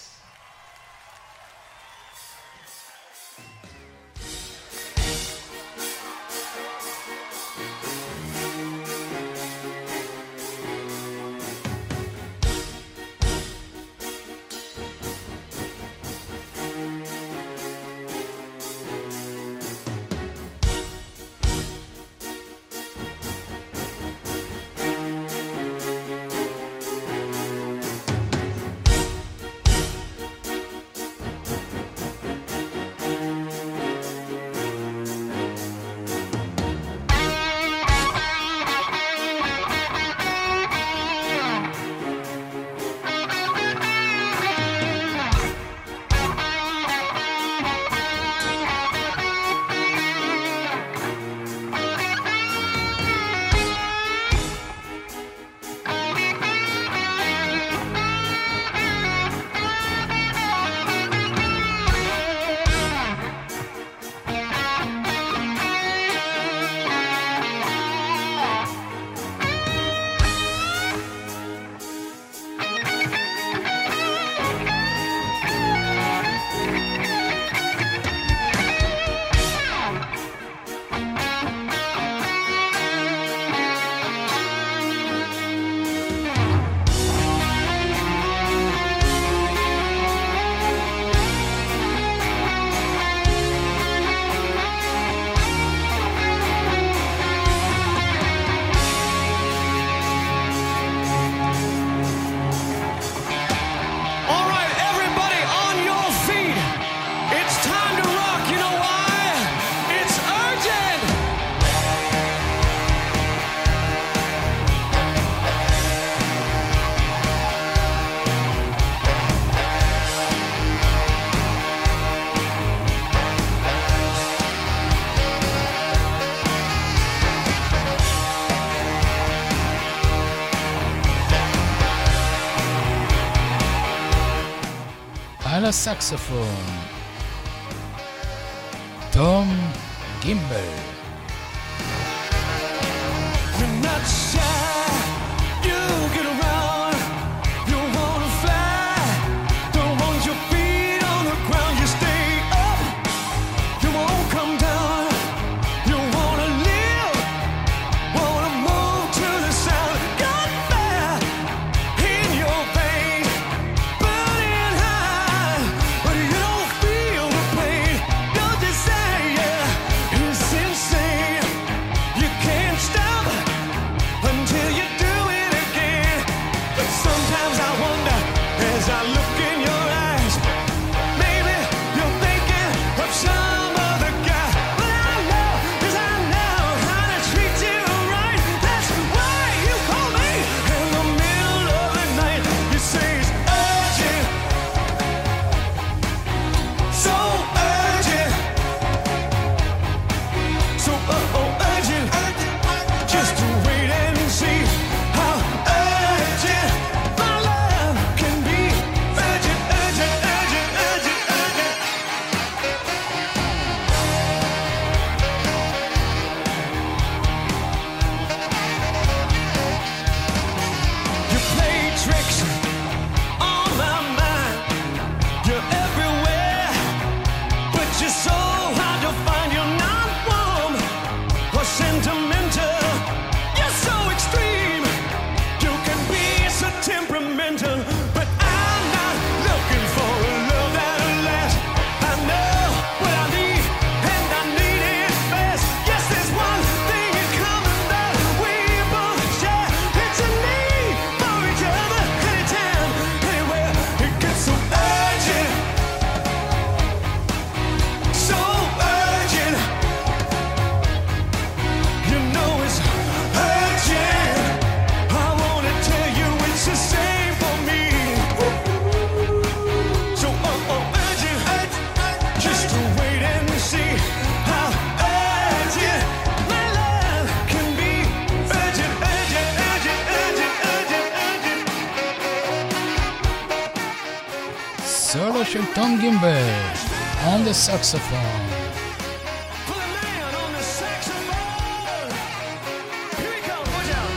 הסקסופון, תום גימבל. We're not shy, you get around, you wanna fly, don't want your feet on the ground, you stay up, you won't come down, you wanna live, wanna move to the sound, got fire in your veins, burning high, but you don't feel the pain, your desire is insane, you can't stop it. Until you do it again. But sometimes I wonder, as I look in your eyes, maybe you're thinking of some other guy. What I know is I know how to treat you right. That's why you call me in the middle of the night. You say it's urgent, so urgent, so urgent. Just to wait and see how urgent my love can be. Urgent, urgent, urgent, urgent, urgent. You play tricks on my mind. You're everywhere, but you're so hard to find. You're not warm or sentimental. You're so extreme. You can be so temperamental, but I'm not looking for a love that'll last. I know what I need, and I need it fast. Yes, there's one thing in common that we both share. It's a need for each other, anytime, anywhere. It gets so urgent, so urgent. You know it's urgent. I wanna tell you it's the same for me. So urgent, just to wait and see how urgent my love can be. Urgent, urgent, urgent, urgent, urgent, urgent. סולו של תום גימבל, on the saxophone. Put a man on the saxophone. Here he comes, watch out.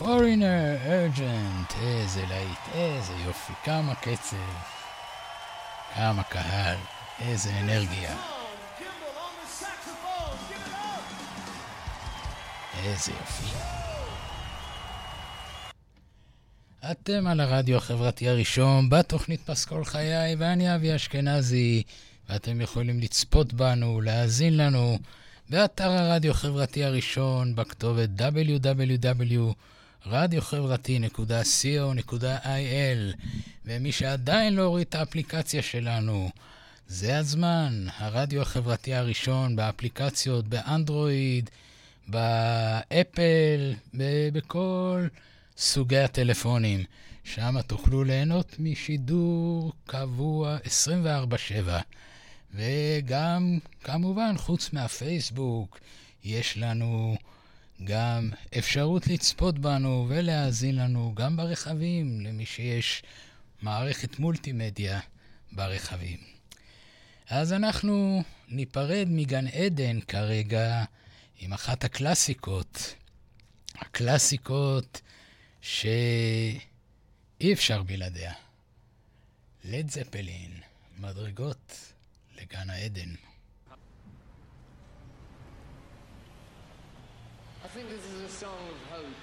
Foreigner, Urgent, איזה להיט, איזה יופי, כמה קצב, כמה קהל, איזה אנרגיה, איזה יופי. אתם על הרדיו החברתי הראשון בתוכנית פסקול חיי, ואני אבי אשכנזי, ואתם יכולים לצפות בנו, להאזין לנו באתר הרדיו החברתי הראשון בכתובת www.radiohvrati.co.il. ומי שעדיין לא הוריד את האפליקציה שלנו, זה הזמן. הרדיו החברתי הראשון באפליקציות, באנדרואיד, באפל, בכל סוגי הטלפונים. שם תוכלו ליהנות משידור קבוע 24/7. וגם כמובן חוץ מהפייסבוק יש לנו גם אפשרות לצפות בנו ולהאזין לנו גם ברכבים, למי שיש מערכת מולטימדיה ברכבים. אז אנחנו ניפרד מגן עדן כרגע עם אחת הקלאסיקות, הקלאסיקות שאי אפשר בלעדיה, לד זפלין, מדרגות לגן העדן. I think this is a song of hope.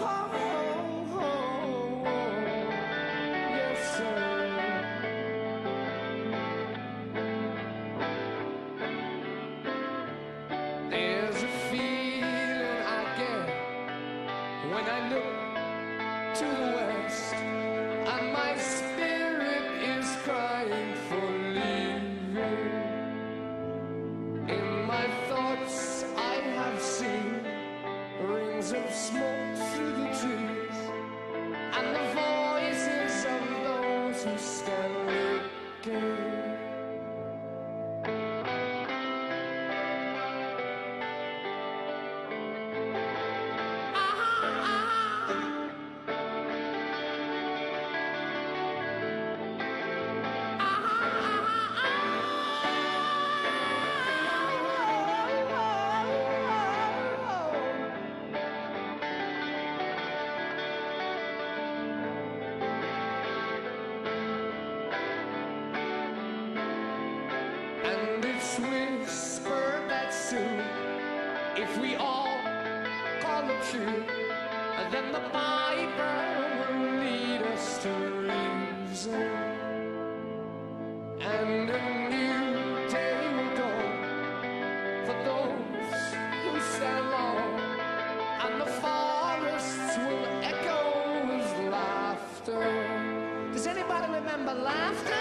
Oh, soon. If we all call it true, then the piper will lead us to reason. And a new day will dawn for those who stand long, and the forests will echo with laughter. Does anybody remember laughter?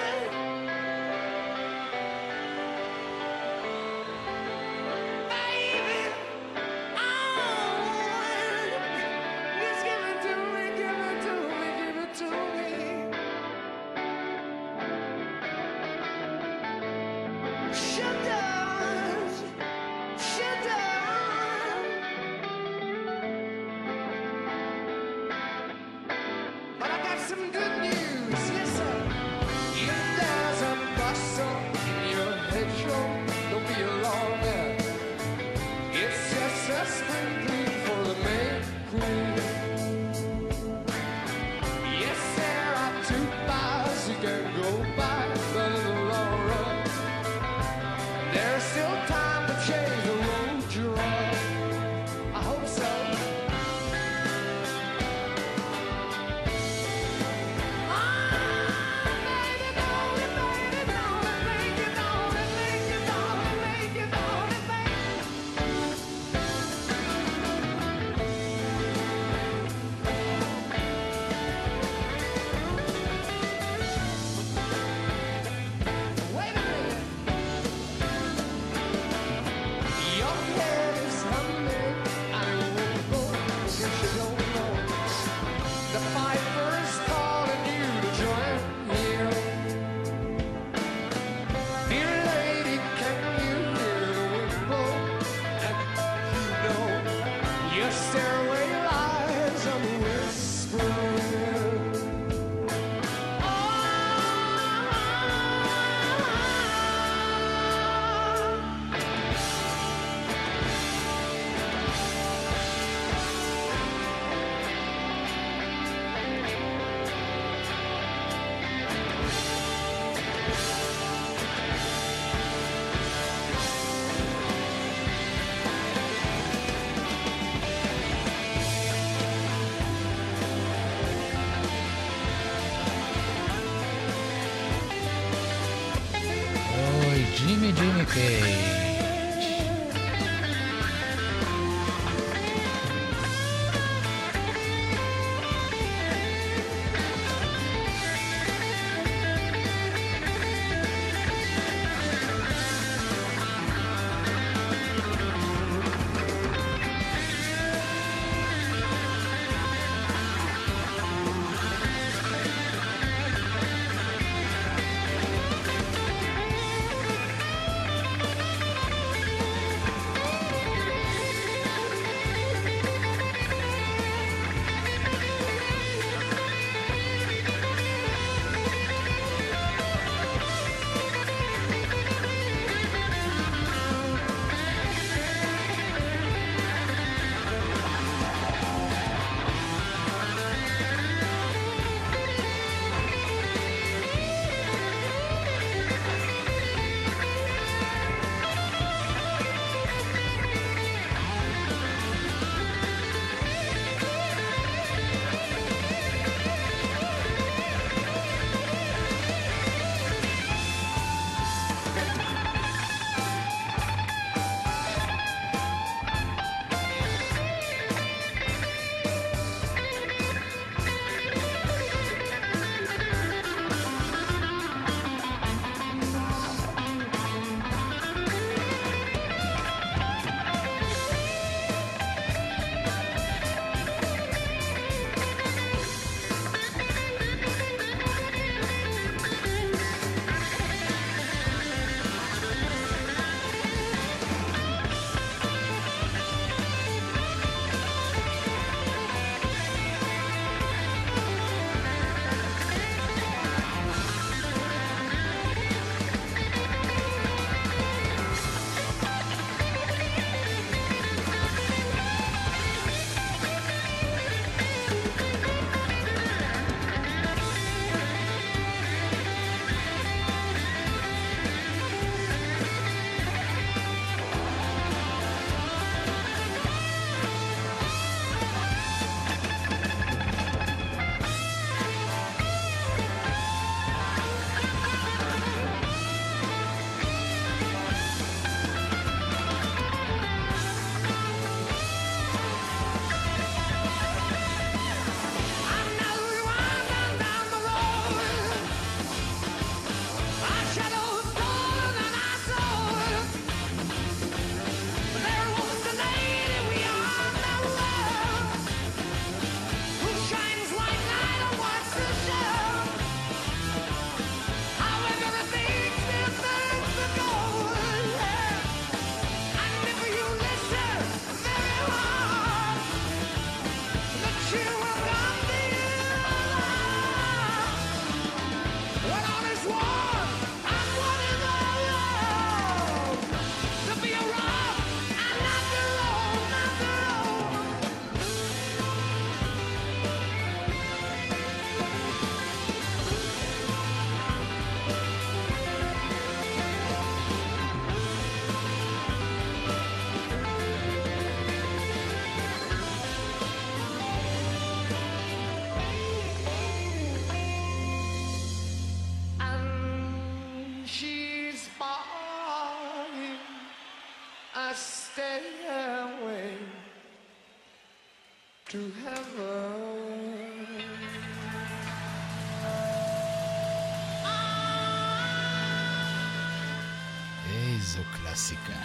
איזו קלאסיקה.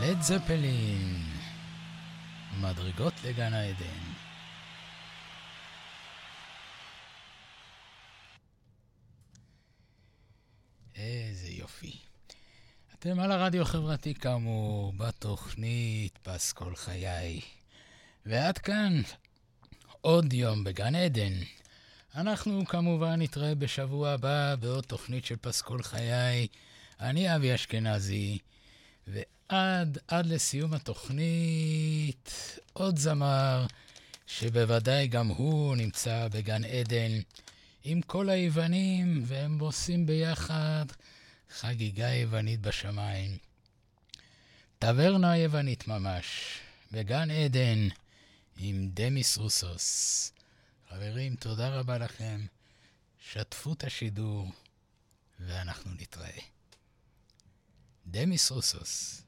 לד זפלין, מדרגות לגן העדן. איזה יופי. אתם על הרדיו חברתי כאמור, בתוכנית פסקול חיי. ועד כאן, עוד יום בגן עדן. אנחנו כמובן נתראה בשבוע הבא בעוד תוכנית של פסקול חיי. אני אבי אשכנזי, ועד לסיום התוכנית עוד זמר שבוודאי גם הוא נמצא בגן עדן עם כל היוונים, והם עושים ביחד חגיגה יוונית בשמיים, טברנה יוונית ממש בגן עדן עם דמיס רוסוס. חברים, תודה רבה לכם, שתפו את השידור, ואנחנו נתראה. דמיס רוסוס.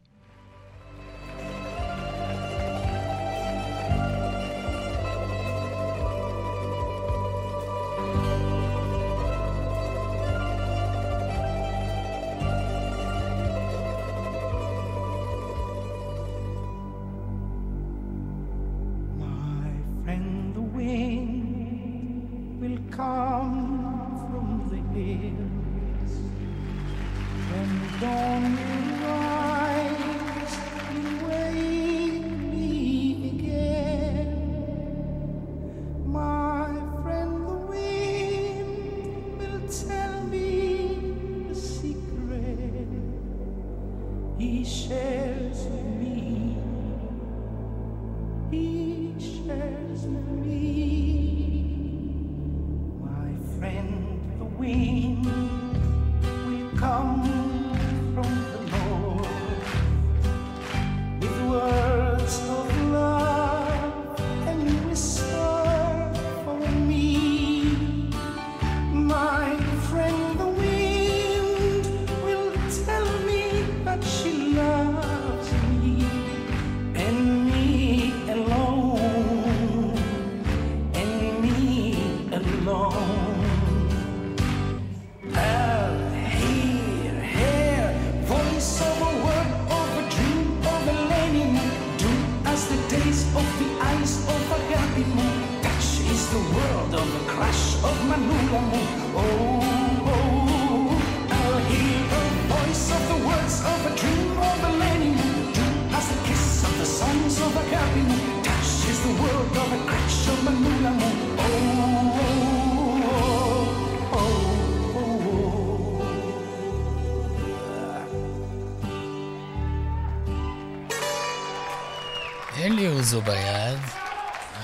זו ביד,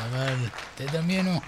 אבל תדמיינו.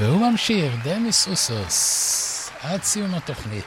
והוא ממשיך, דמיס רוסוס, עד סיום התוכנית.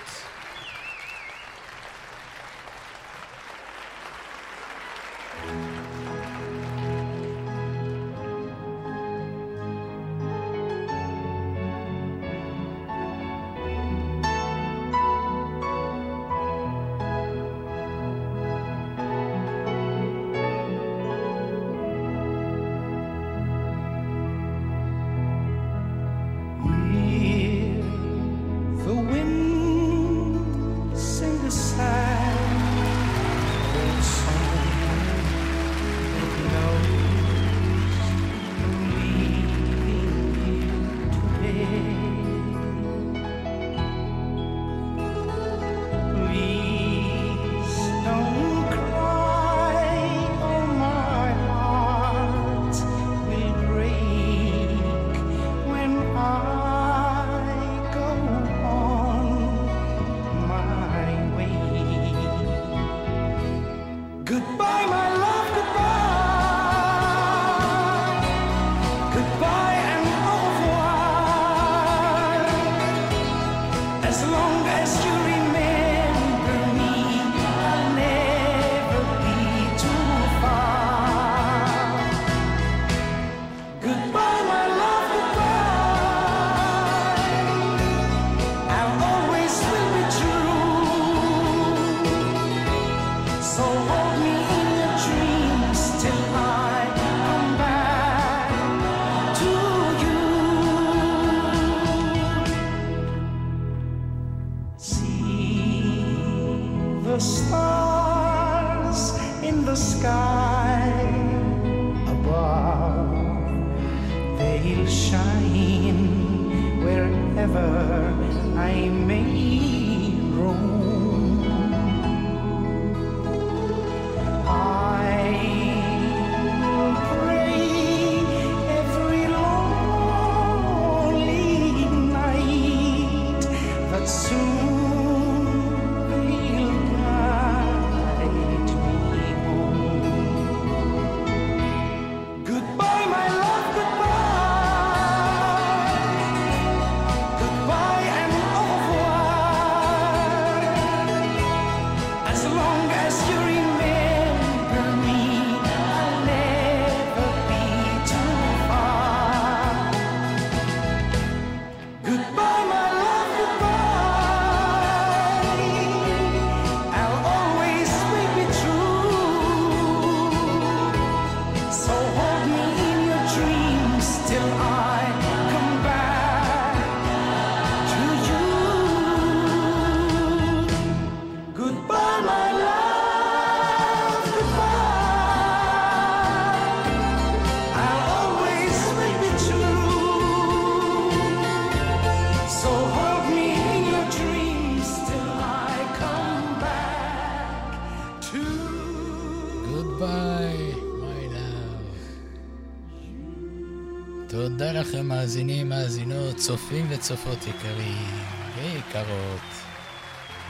מאזינים, מאזינות, צופים וצופות יקרים ויקרות,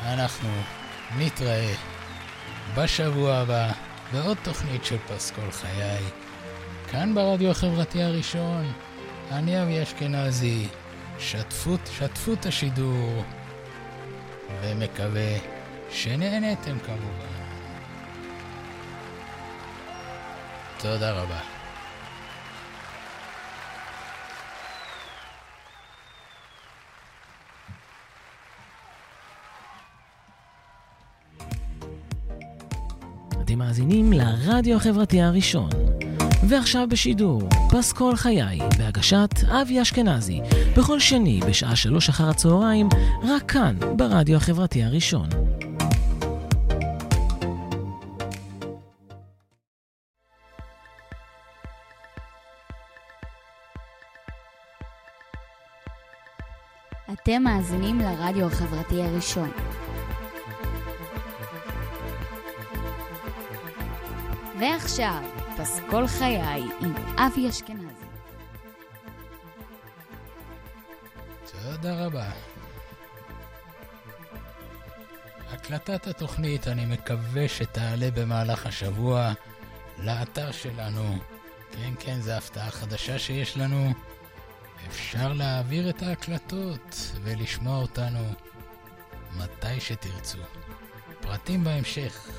אנחנו נתראה בשבוע הבא בעוד תוכנית של פסקול חיי כאן ברדיו החברתי הראשון. אני אבי אשכנזי, שתפו את השידור ומקווה שנהנתם כמובן. תודה רבה. אתם מאזינים לרדיו החברתי הראשון, ועכשיו בשידור פסקול חיי בהגשת אבי אשכנזי, בכל שני בשעה 15:00 רק כאן ברדיו החברתי הראשון. אתם מאזינים לרדיו החברתי הראשון. ועכשיו, פסקול חיי עם אבי אשכנזי. תודה רבה. הקלטת התוכנית אני מקווה שתעלה במהלך השבוע לאתר שלנו. כן, זה הפתעה חדשה שיש לנו. אפשר להעביר את ההקלטות ולשמוע אותנו מתי שתרצו. פרטים בהמשך.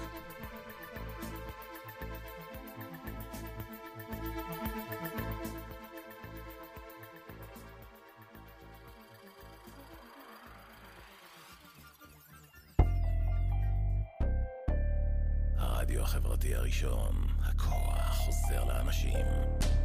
הרדיו החברתי הראשון, הכוח חוזר לאנשים.